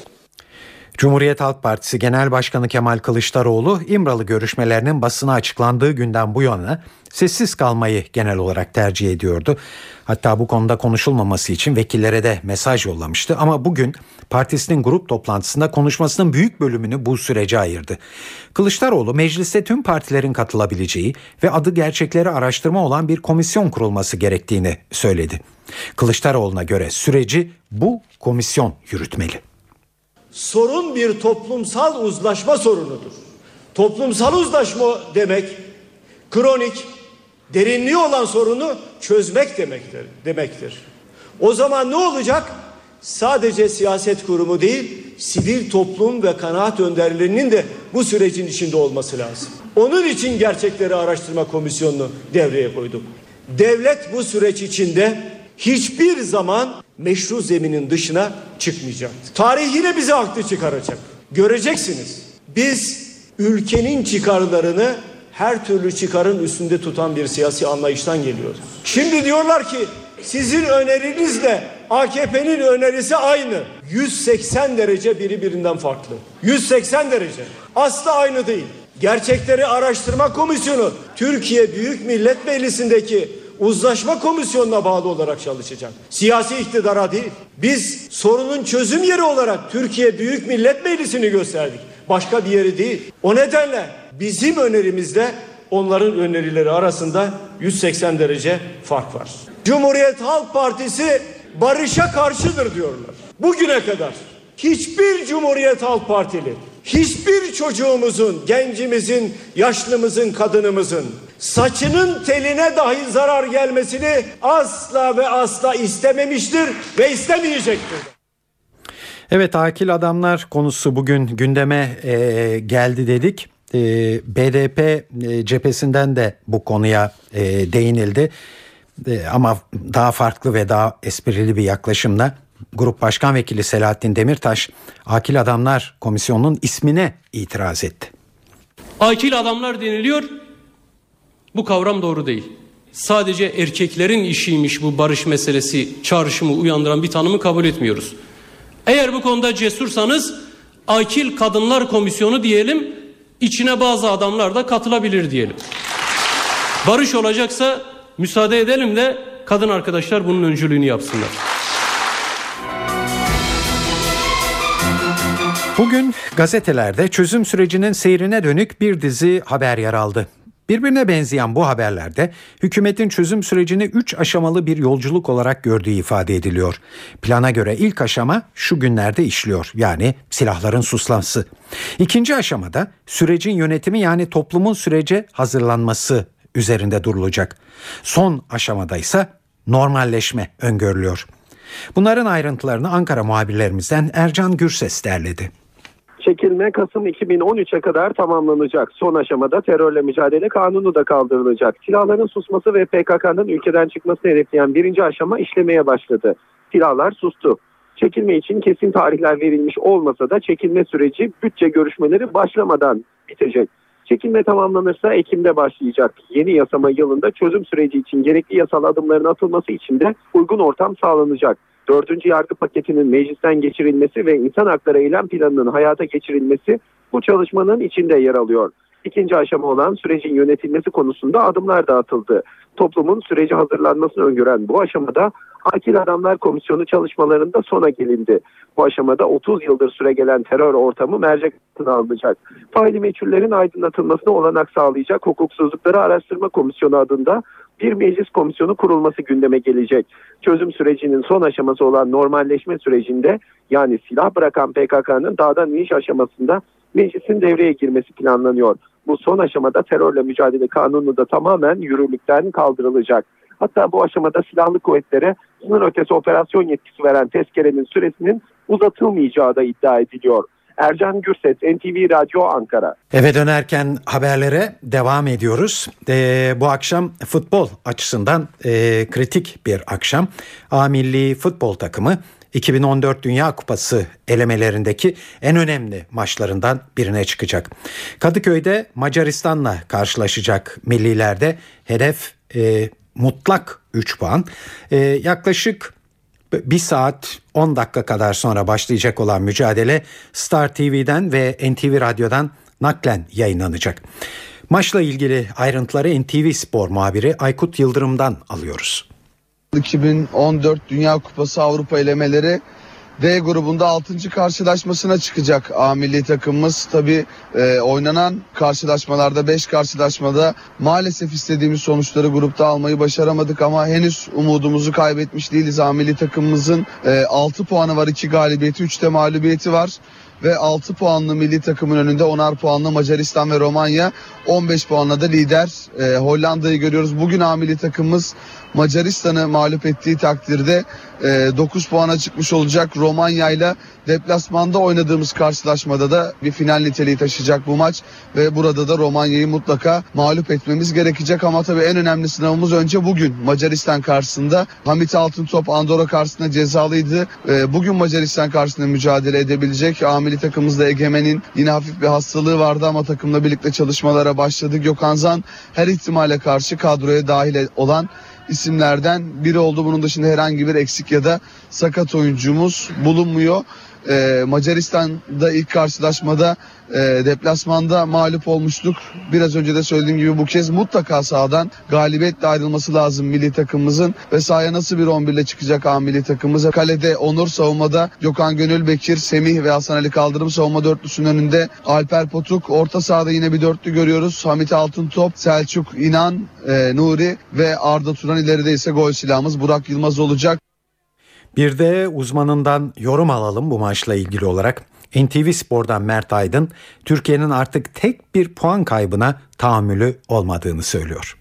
Cumhuriyet Halk Partisi Genel Başkanı Kemal Kılıçdaroğlu, İmralı görüşmelerinin basına açıklandığı günden bu yana sessiz kalmayı genel olarak tercih ediyordu. Hatta bu konuda konuşulmaması için vekillere de mesaj yollamıştı ama bugün partisinin grup toplantısında konuşmasının büyük bölümünü bu sürece ayırdı. Kılıçdaroğlu, mecliste tüm partilerin katılabileceği ve adı gerçekleri araştırma olan bir komisyon kurulması gerektiğini söyledi. Kılıçdaroğlu'na göre süreci bu komisyon yürütmeli. Sorun bir toplumsal uzlaşma sorunudur. Toplumsal uzlaşma demek, kronik, derinliği olan sorunu çözmek demektir. O zaman ne olacak? Sadece siyaset kurumu değil, sivil toplum ve kanaat önderlerinin de bu sürecin içinde olması lazım. Onun için gerçekleri araştırma komisyonunu devreye koyduk. Devlet bu süreç içinde hiçbir zaman meşru zeminin dışına çıkmayacak. Tarih yine bizi haklı çıkaracak. Göreceksiniz. Biz ülkenin çıkarlarını her türlü çıkarın üstünde tutan bir siyasi anlayıştan geliyoruz. Şimdi diyorlar ki sizin önerinizle AKP'nin önerisi aynı. 180 derece birbirinden farklı. 180 derece. Asla aynı değil. Gerçekleri Araştırma Komisyonu Türkiye Büyük Millet Meclisi'ndeki uzlaşma komisyonuna bağlı olarak çalışacak. Siyasi iktidara değil. Biz sorunun çözüm yeri olarak Türkiye Büyük Millet Meclisi'ni gösterdik. Başka bir yeri değil. O nedenle bizim önerimizde onların önerileri arasında 180 derece fark var. Cumhuriyet Halk Partisi barışa karşıdır diyorlar. Bugüne kadar hiçbir Cumhuriyet Halk Partili, hiçbir çocuğumuzun, gencimizin, yaşlımızın, kadınımızın saçının teline dahi zarar gelmesini asla ve asla istememiştir ve istemeyecektir. Evet, akil adamlar konusu bugün gündeme geldi dedik. BDP cephesinden de bu konuya değinildi. Ama daha farklı ve daha esprili bir yaklaşımla. Grup Başkan Vekili Selahattin Demirtaş, Akil Adamlar Komisyonu'nun ismine itiraz etti. Akil adamlar deniliyor. Bu kavram doğru değil. Sadece erkeklerin işiymiş bu barış meselesi çağrışımı uyandıran bir tanımı kabul etmiyoruz. Eğer bu konuda cesursanız Akil Kadınlar Komisyonu diyelim, içine bazı adamlar da katılabilir diyelim. Barış olacaksa müsaade edelim de kadın arkadaşlar bunun öncülüğünü yapsınlar. Bugün gazetelerde çözüm sürecinin seyrine dönük bir dizi haber yer aldı. Birbirine benzeyen bu haberlerde hükümetin çözüm sürecini 3 aşamalı bir yolculuk olarak gördüğü ifade ediliyor. Plana göre ilk aşama şu günlerde işliyor, yani silahların susması. İkinci aşamada sürecin yönetimi, yani toplumun sürece hazırlanması üzerinde durulacak. Son aşamada ise normalleşme öngörülüyor. Bunların ayrıntılarını Ankara muhabirlerimizden Ercan Gürses derledi. Çekilme Kasım 2013'e kadar tamamlanacak. Son aşamada terörle mücadele kanunu da kaldırılacak. Silahların susması ve PKK'nın ülkeden çıkmasını hedefleyen birinci aşama işlemeye başladı. Silahlar sustu. Çekilme için kesin tarihler verilmiş olmasa da çekilme süreci bütçe görüşmeleri başlamadan bitecek. Çekilme tamamlanırsa Ekim'de başlayacak. Yeni yasama yılında çözüm süreci için gerekli yasal adımların atılması için de uygun ortam sağlanacak. 4. yargı paketinin meclisten geçirilmesi ve insan hakları eylem planının hayata geçirilmesi bu çalışmanın içinde yer alıyor. İkinci aşama olan sürecin yönetilmesi konusunda adımlar da atıldı. Toplumun süreci hazırlanmasını öngören bu aşamada Akil Adamlar Komisyonu çalışmalarında sona gelindi. Bu aşamada 30 yıldır süregelen terör ortamı mercek altına alınacak. Faili meçhullerin aydınlatılmasına olanak sağlayacak Hukuksuzlukları Araştırma Komisyonu adında bir meclis komisyonu kurulması gündeme gelecek. Çözüm sürecinin son aşaması olan normalleşme sürecinde, yani silah bırakan PKK'nın dağdan iniş aşamasında meclisin devreye girmesi planlanıyor. Bu son aşamada terörle mücadele kanunu da tamamen yürürlükten kaldırılacak. Hatta bu aşamada silahlı kuvvetlere sınır ötesi operasyon yetkisi veren tezkerenin süresinin uzatılmayacağı da iddia ediliyor. Ercan Gürses, NTV Radyo Ankara. Eve dönerken haberlere devam ediyoruz. Bu akşam futbol açısından kritik bir akşam. A Milli Futbol Takımı 2014 Dünya Kupası elemelerindeki en önemli maçlarından birine çıkacak. Kadıköy'de Macaristan'la karşılaşacak millilerde hedef mutlak 3 puan. Yaklaşık 1 saat 10 dakika kadar sonra başlayacak olan mücadele Star TV'den ve NTV Radyo'dan naklen yayınlanacak. Maçla ilgili ayrıntıları NTV Spor muhabiri Aykut Yıldırım'dan alıyoruz. 2014 Dünya Kupası Avrupa elemeleri D grubunda 6. karşılaşmasına çıkacak A milli takımımız. Tabii oynanan karşılaşmalarda 5 karşılaşmada maalesef istediğimiz sonuçları grupta almayı başaramadık ama henüz umudumuzu kaybetmiş değiliz. A milli takımımızın 6 puanı var, 2 galibiyeti, 3 de mağlubiyeti var. Ve 6 puanlı milli takımın önünde 10'ar puanlı Macaristan ve Romanya, 15 puanla da lider Hollanda'yı görüyoruz. Bugün A milli takımımız Macaristan'ı mağlup ettiği takdirde 9 puana çıkmış olacak. Romanya'yla deplasmanda oynadığımız karşılaşmada da bir final niteliği taşıyacak bu maç ve burada da Romanya'yı mutlaka mağlup etmemiz gerekecek ama tabii en önemli sınavımız önce bugün Macaristan karşısında. Hamit Altıntop Andorra karşısında cezalıydı. Bugün Macaristan karşısında mücadele edebilecek. A milli takımımızda Egemen'in yine hafif bir hastalığı vardı ama takımla birlikte çalışmalara başladı. Gökhan Zan her ihtimale karşı kadroya dahil olan isimlerden biri oldu. Bunun dışında herhangi bir eksik ya da sakat oyuncumuz bulunmuyor. Macaristan'da ilk karşılaşmada deplasmanda mağlup olmuştuk. Biraz önce de söylediğim gibi bu kez mutlaka sahadan galibiyetle ayrılması lazım milli takımımızın ve sahaya nasıl bir 11 ile çıkacak A milli takımımız? Kalede Onur, savunmada Gökhan Gönül, Bekir, Semih ve Hasan Ali Kaldırım, savunma dörtlüsünün önünde Alper Potuk, orta sahada yine bir dörtlü görüyoruz. Hamit Altıntop, Selçuk İnan, Nuri ve Arda Turan, ileride ise gol silahımız Burak Yılmaz olacak. Bir de uzmanından yorum alalım bu maçla ilgili olarak. NTV Spor'dan Mert Aydın, Türkiye'nin artık tek bir puan kaybına tahammülü olmadığını söylüyor.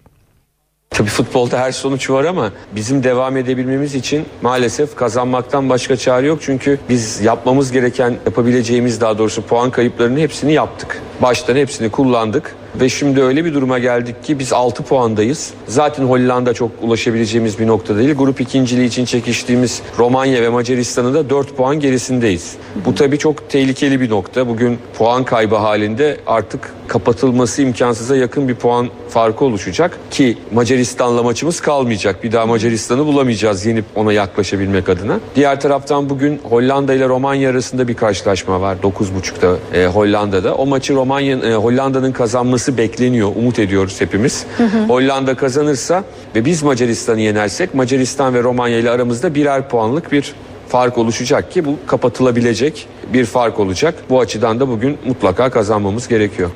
Tabii futbolda her sonuç var ama bizim devam edebilmemiz için maalesef kazanmaktan başka çare yok. Çünkü biz yapmamız gereken, yapabileceğimiz daha doğrusu puan kayıplarının hepsini yaptık. Baştan hepsini kullandık. Ve şimdi öyle bir duruma geldik ki biz 6 puandayız. Zaten Hollanda çok ulaşabileceğimiz bir nokta değil. Grup ikinciliği için çekiştiğimiz Romanya ve Macaristan'ı da 4 puan gerisindeyiz. Bu tabii çok tehlikeli bir nokta. Bugün puan kaybı halinde artık kapatılması imkansıza yakın bir puan farkı oluşacak. Ki Macaristan'la maçımız kalmayacak. Bir daha Macaristan'ı bulamayacağız yenip ona yaklaşabilmek adına. Diğer taraftan bugün Hollanda ile Romanya arasında bir karşılaşma var. 9.30'da Hollanda'da. O maçı Hollanda'nın kazanması bekleniyor, umut ediyoruz hepimiz. Hollanda kazanırsa ve biz Macaristan'ı yenersek Macaristan ve Romanya ile aramızda birer puanlık bir fark oluşacak ki bu kapatılabilecek bir fark olacak. Bu açıdan da bugün mutlaka kazanmamız gerekiyor.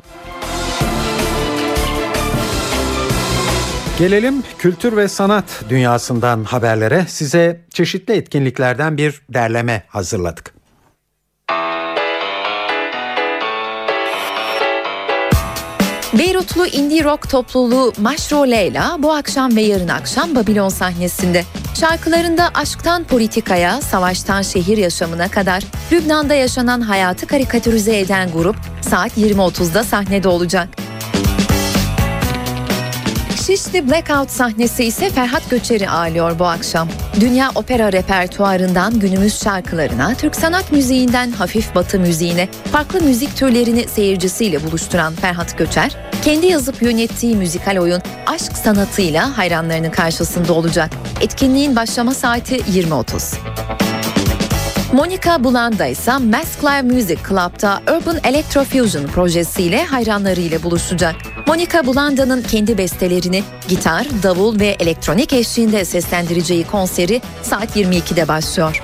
Gelelim kültür ve sanat dünyasından haberlere. Size çeşitli etkinliklerden bir derleme hazırladık. Beyrutlu indie rock topluluğu Maşro Leyla bu akşam ve yarın akşam Babilon sahnesinde. Şarkılarında aşktan politikaya, savaştan şehir yaşamına kadar Lübnan'da yaşanan hayatı karikatürize eden grup saat 20.30'da sahnede olacak. Şişli Blackout sahnesi ise Ferhat Göçer'i ağırlıyor bu akşam. Dünya opera repertuarından günümüz şarkılarına, Türk sanat müziğinden hafif batı müziğine, farklı müzik türlerini seyircisiyle buluşturan Ferhat Göçer, kendi yazıp yönettiği müzikal oyun Aşk Sanatı'yla hayranlarının karşısında olacak. Etkinliğin başlama saati 20.30. Monica Bulanda ise Mask Live Music Club'da Urban Electrofusion projesiyle hayranlarıyla buluşacak. Monica Bulanda'nın kendi bestelerini gitar, davul ve elektronik eşliğinde seslendireceği konseri saat 22'de başlıyor.